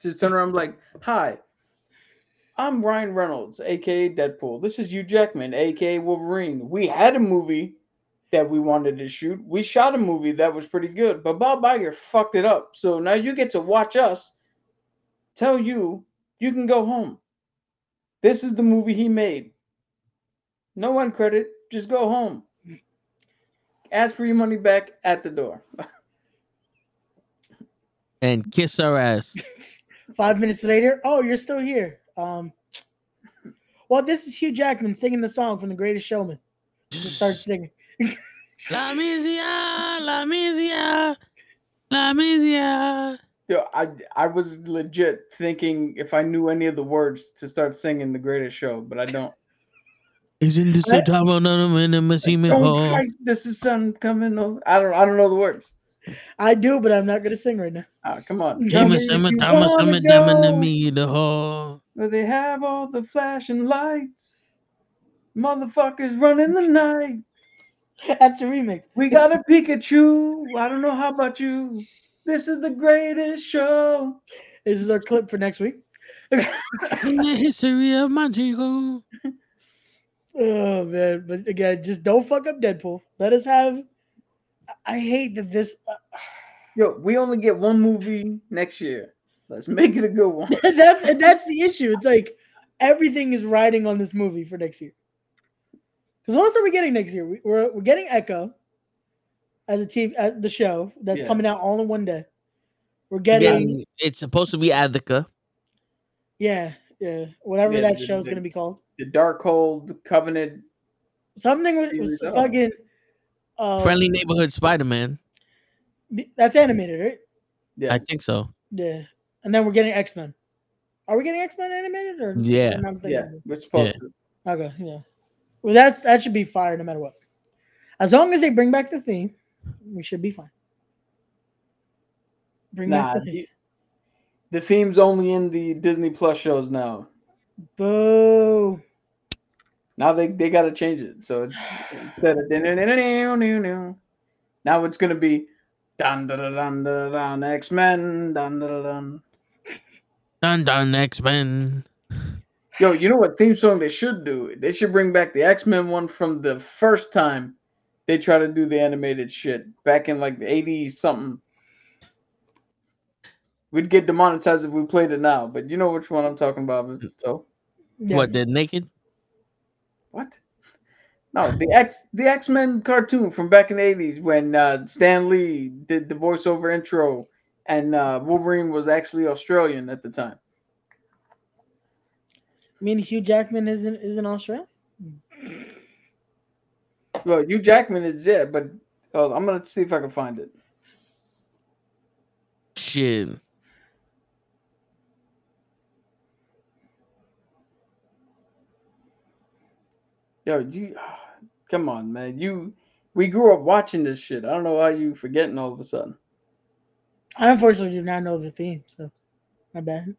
Just turn around like, hi, I'm Ryan Reynolds, a.k.a. Deadpool. This is Hugh Jackman, a.k.a. Wolverine. We had a movie that we wanted to shoot. We shot a movie that was pretty good, but Bob Iger fucked it up. So now you get to watch us tell you can go home. This is the movie he made. No end credit. Just go home. Ask for your money back at the door. And kiss her ass. 5 minutes later, oh, you're still here. Well, this is Hugh Jackman singing the song from The Greatest Showman. You just start singing. La Misia, La Misia, La Misia. Yo, I was legit thinking if I knew any of the words to start singing The Greatest Show, but I don't. Isn't this the time of this is sun coming over? I don't know the words. I do, but I'm not gonna sing right now. Oh, come on. Well, they have all the flashing lights. Motherfuckers running the night. That's a remix. We got a Pikachu. I don't know how about you. This is the greatest show. This is our clip for next week. In the history of Montego. Oh man, but again, just don't fuck up Deadpool. Let us have. I hate that this. Yo, we only get one movie next year. Let's make it a good one. that's the issue. It's like everything is riding on this movie for next year. Because what else are we getting next year? We're getting Echo as a TV, as the show that's coming out all in one day. We're getting. Yeah, it's supposed to be Adhika. Yeah, whatever that show's gonna be called. The Darkhold Covenant. Something with fucking Friendly Neighborhood Spider-Man. That's animated, right? Yeah, I think so. Yeah, and then we're getting X-Men. Are we getting X-Men animated or? Yeah, we're supposed to. Okay, yeah. Well, that should be fire no matter what. As long as they bring back the theme, we should be fine. Bring back the theme. The theme's only in the Disney Plus shows now. Boo. Now they got to change it. So it's instead of now it's going to be dun dun dun dun dun X-Men dun dun dun dun dun X-Men. Yo, you know what theme song they should do? They should bring back the X-Men one from the first time they try to do the animated shit back in like the 80s something. We'd get demonetized if we played it now, but you know which one I'm talking about. So, yeah. What, Dead Naked? What? No, the X-Men cartoon from back in the 80s when Stan Lee did the voiceover intro and Wolverine was actually Australian at the time. I mean, Hugh Jackman isn't Australian? Well, Hugh Jackman is dead, but I'm going to see if I can find it. Shit. Yo, come on, man. We grew up watching this shit. I don't know why you forgetting all of a sudden. I unfortunately do not know the theme, so my bad.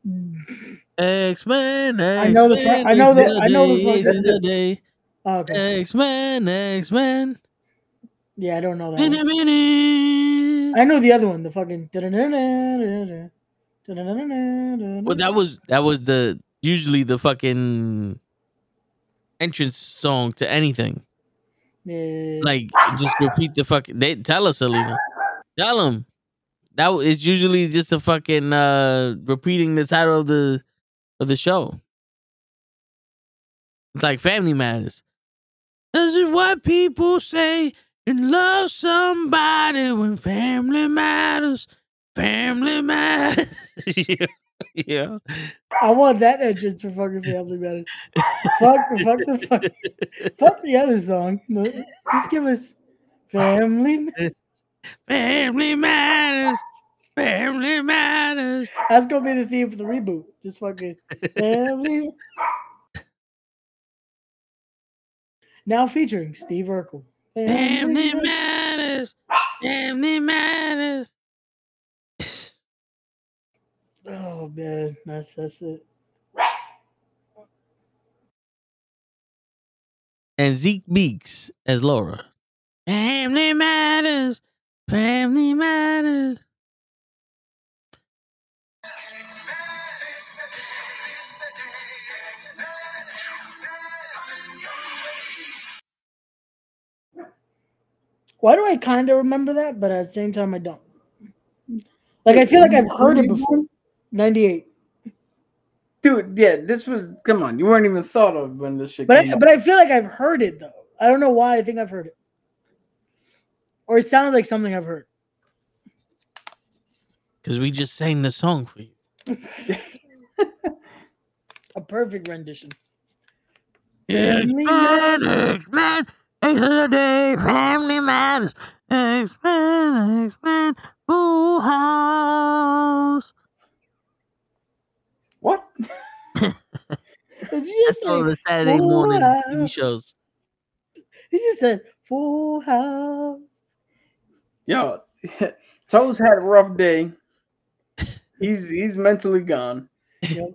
X-Men, I know the day. Oh, okay. X-Men. Yeah, I don't know that one. I know the other one, the fucking. Well, that was the usually the fucking entrance song to anything. Yeah. Like, just repeat the fucking. They tell us, Alina. Tell them. That is usually just the fucking repeating the title of the show. It's like Family Matters. This is what people say. You love somebody when family matters. Family matters. Yeah. I want that entrance for fucking Family Matters. Fuck the other song. No, just give us Family Matters. Family matters. Family matters. That's gonna be the theme for the reboot. Just fucking Family. Now featuring Steve Urkel. Family matters. Family matters. Oh man, that's it. And Zeke Beeks as Laura. Family matters. Family matters. Why do I kind of remember that, but at the same time I don't? Like, I feel like I've heard it before. 98. Dude, yeah, this was, come on, you weren't even thought of when this shit came out. But I feel like I've heard it, though. I don't know why, I think I've heard it. Or it sounded like something I've heard. Because we just sang the song for you. A perfect rendition. X-Men, X-Men, Family Matters, X-Men, X-Men, Full House. What? That's all the Saturday morning TV shows. He just said, Full House. Yo, Toes had a rough day. He's mentally gone. Yep.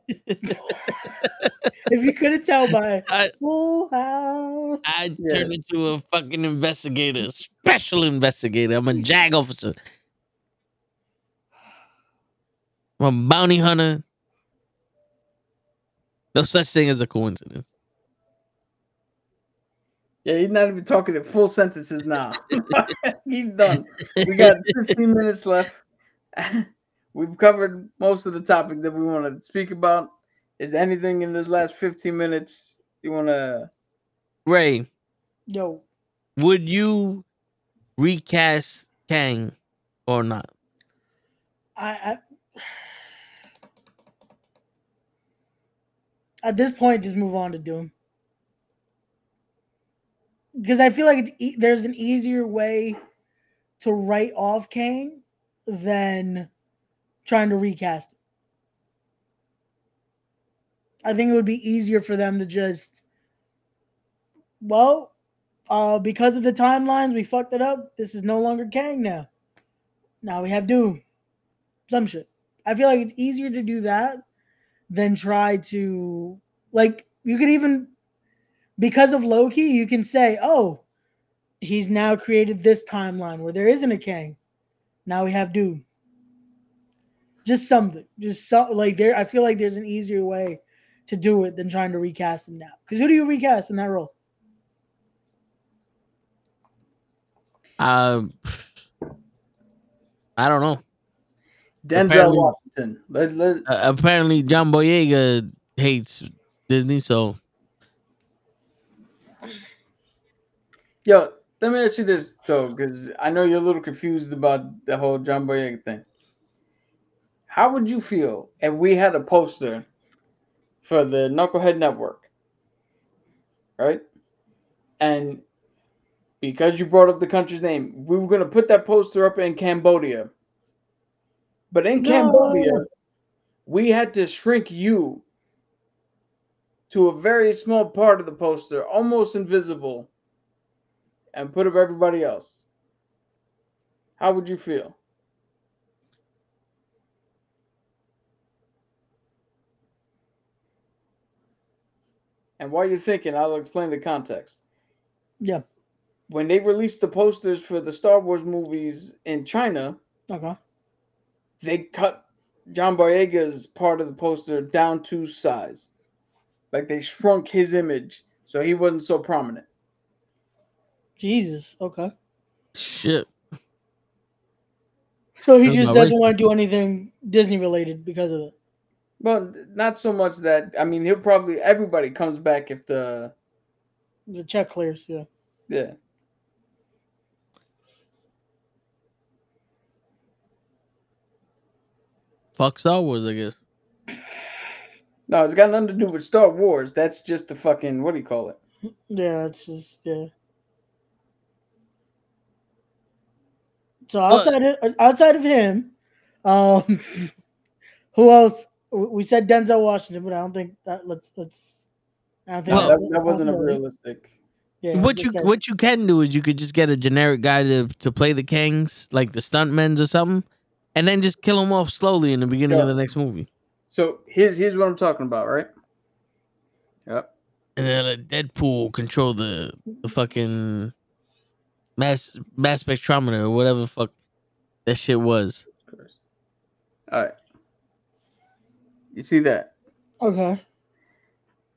If you couldn't tell by Full House, I turned into a fucking investigator, special investigator. I'm a JAG officer. I'm a bounty hunter. No such thing as a coincidence. Yeah, he's not even talking in full sentences now. He's done. We got 15 minutes left. We've covered most of the topic that we want to speak about. Is anything in this last 15 minutes you want to... Ray. Yo. Would you recast Kang or not? I at this point, just move on to Doom. Because I feel like there's an easier way to write off Kang than trying to recast it. I think it would be easier for them to just, because of the timelines, we fucked it up. This is no longer Kang now. Now we have Doom. Some shit. I feel like it's easier to do that than try to, like, you could even... Because of Loki, you can say, oh, he's now created this timeline where there isn't a Kang. Now we have Doom. Just something. Just so, like there. I feel like there's an easier way to do it than trying to recast him now. Because who do you recast in that role? I don't know. Denzel Washington. Apparently, John Boyega hates Disney, so. Yo, let me ask you this, so, because I know you're a little confused about the whole John Boyega thing. How would you feel if we had a poster for the Knucklehead Network, right? And because you brought up the country's name, we were going to put that poster up in Cambodia. But in Cambodia, we had to shrink you to a very small part of the poster, almost invisible, and put up everybody else. How would you feel? And while you're thinking, I'll explain the context. Yeah. When they released the posters for the Star Wars movies in China, okay, they cut John Boyega's part of the poster down to size. Like, they shrunk his image so he wasn't so prominent. Jesus, okay. Shit. So he just doesn't want to do anything Disney-related because of it. Well, not so much that. I mean, he'll probably, everybody comes back if the check clears, yeah. Yeah. Fuck Star Wars, I guess. No, it's got nothing to do with Star Wars. That's just the fucking, what do you call it? Yeah, it's just, yeah. So outside of him, who else? We said Denzel Washington, but I don't think that. I don't think that wasn't a realistic. Yeah, what you can do is you could just get a generic guy to play the Kangs, like the stuntmen or something, and then just kill him off slowly in the beginning of the next movie. So here's what I'm talking about, right? Yep. And then Deadpool control the fucking mass spectrometer or whatever the fuck that shit was. All right. You see that? Okay.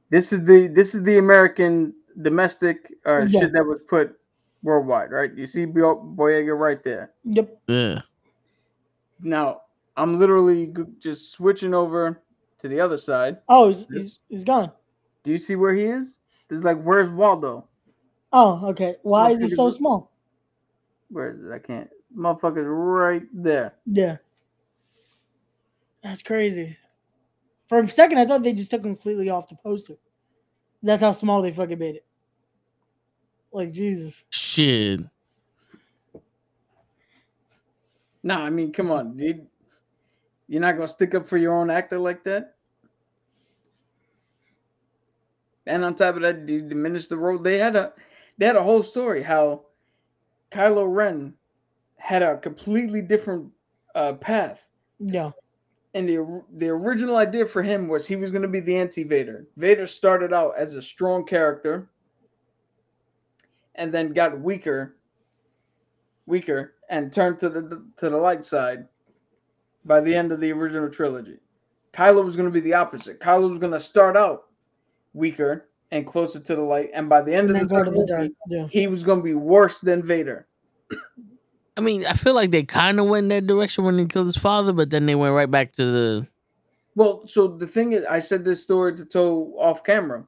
This is the American domestic shit that was put worldwide, right? You see Boyega right there. Yep. Yeah. Now I'm literally just switching over to the other side. Oh, he's gone. Do you see where he is? It's like, where's Waldo? Oh, okay. Why is he so small? Where is it? I can't. Motherfucker's right there. Yeah. That's crazy. For a second, I thought they just took completely off the poster. That's how small they fucking made it. Like, Jesus. Shit. Nah, I mean, come on, dude. You're not going to stick up for your own actor like that? And on top of that, they diminished the role. They had a whole story how Kylo Ren had a completely different path. Yeah. And the original idea for him was he was going to be the anti-Vader. Vader started out as a strong character and then got weaker, and turned to the light side by the end of the original trilogy. Kylo was going to be the opposite. Kylo was going to start out weaker and closer to the light, and by the end of the trilogy, he was going to be worse than Vader. I mean, I feel like they kind of went in that direction when they killed his father, but then they went right back to the... Well, so the thing is, I said this story to Toe off camera.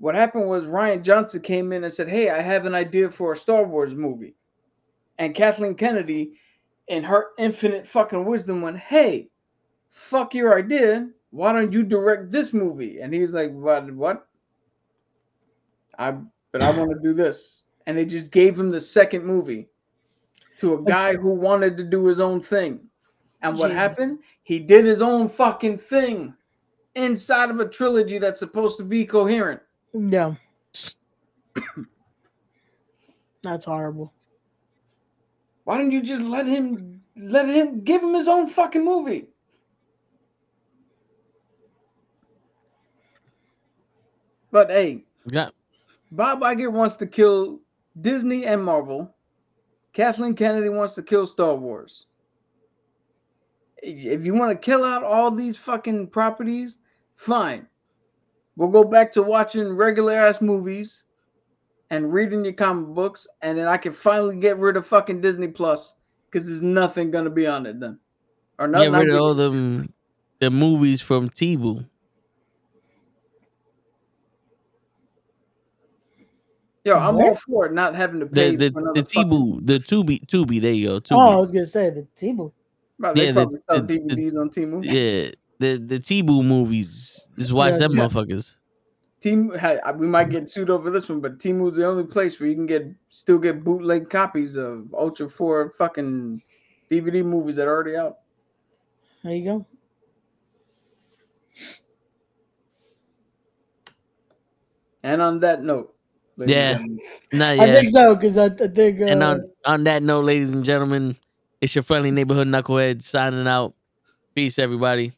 What happened was Rian Johnson came in and said, hey, I have an idea for a Star Wars movie. And Kathleen Kennedy, in her infinite fucking wisdom, went, hey, fuck your idea. Why don't you direct this movie? And he was like, what? I want to do this. And they just gave him the second movie. To a guy who wanted to do his own thing. And what happened? He did his own fucking thing inside of a trilogy that's supposed to be coherent. Yeah. That's horrible. Why didn't you just let him give him his own fucking movie? But hey, Bob Iger wants to kill Disney and Marvel. Kathleen Kennedy wants to kill Star Wars. If you want to kill out all these fucking properties, fine. We'll go back to watching regular ass movies and reading your comic books, and then I can finally get rid of fucking Disney Plus because there's nothing gonna be on it then. Or nothing. Get rid of all them the movies from Tubi. Yo, I'm all for it not having to pay the Tubi, Tubi. There you go. Tubi. Oh, I was gonna say the Tubi. They probably sell DVDs on Tubi. Yeah, the Tubi movies. Just watch them motherfuckers. We might get sued over this one, but Temu's the only place where you can still get bootleg copies of Ultra 4 fucking DVD movies that are already out. There you go. And on that note, I think so, because I think. And on that note, ladies and gentlemen, it's your friendly neighborhood knucklehead signing out. Peace, everybody.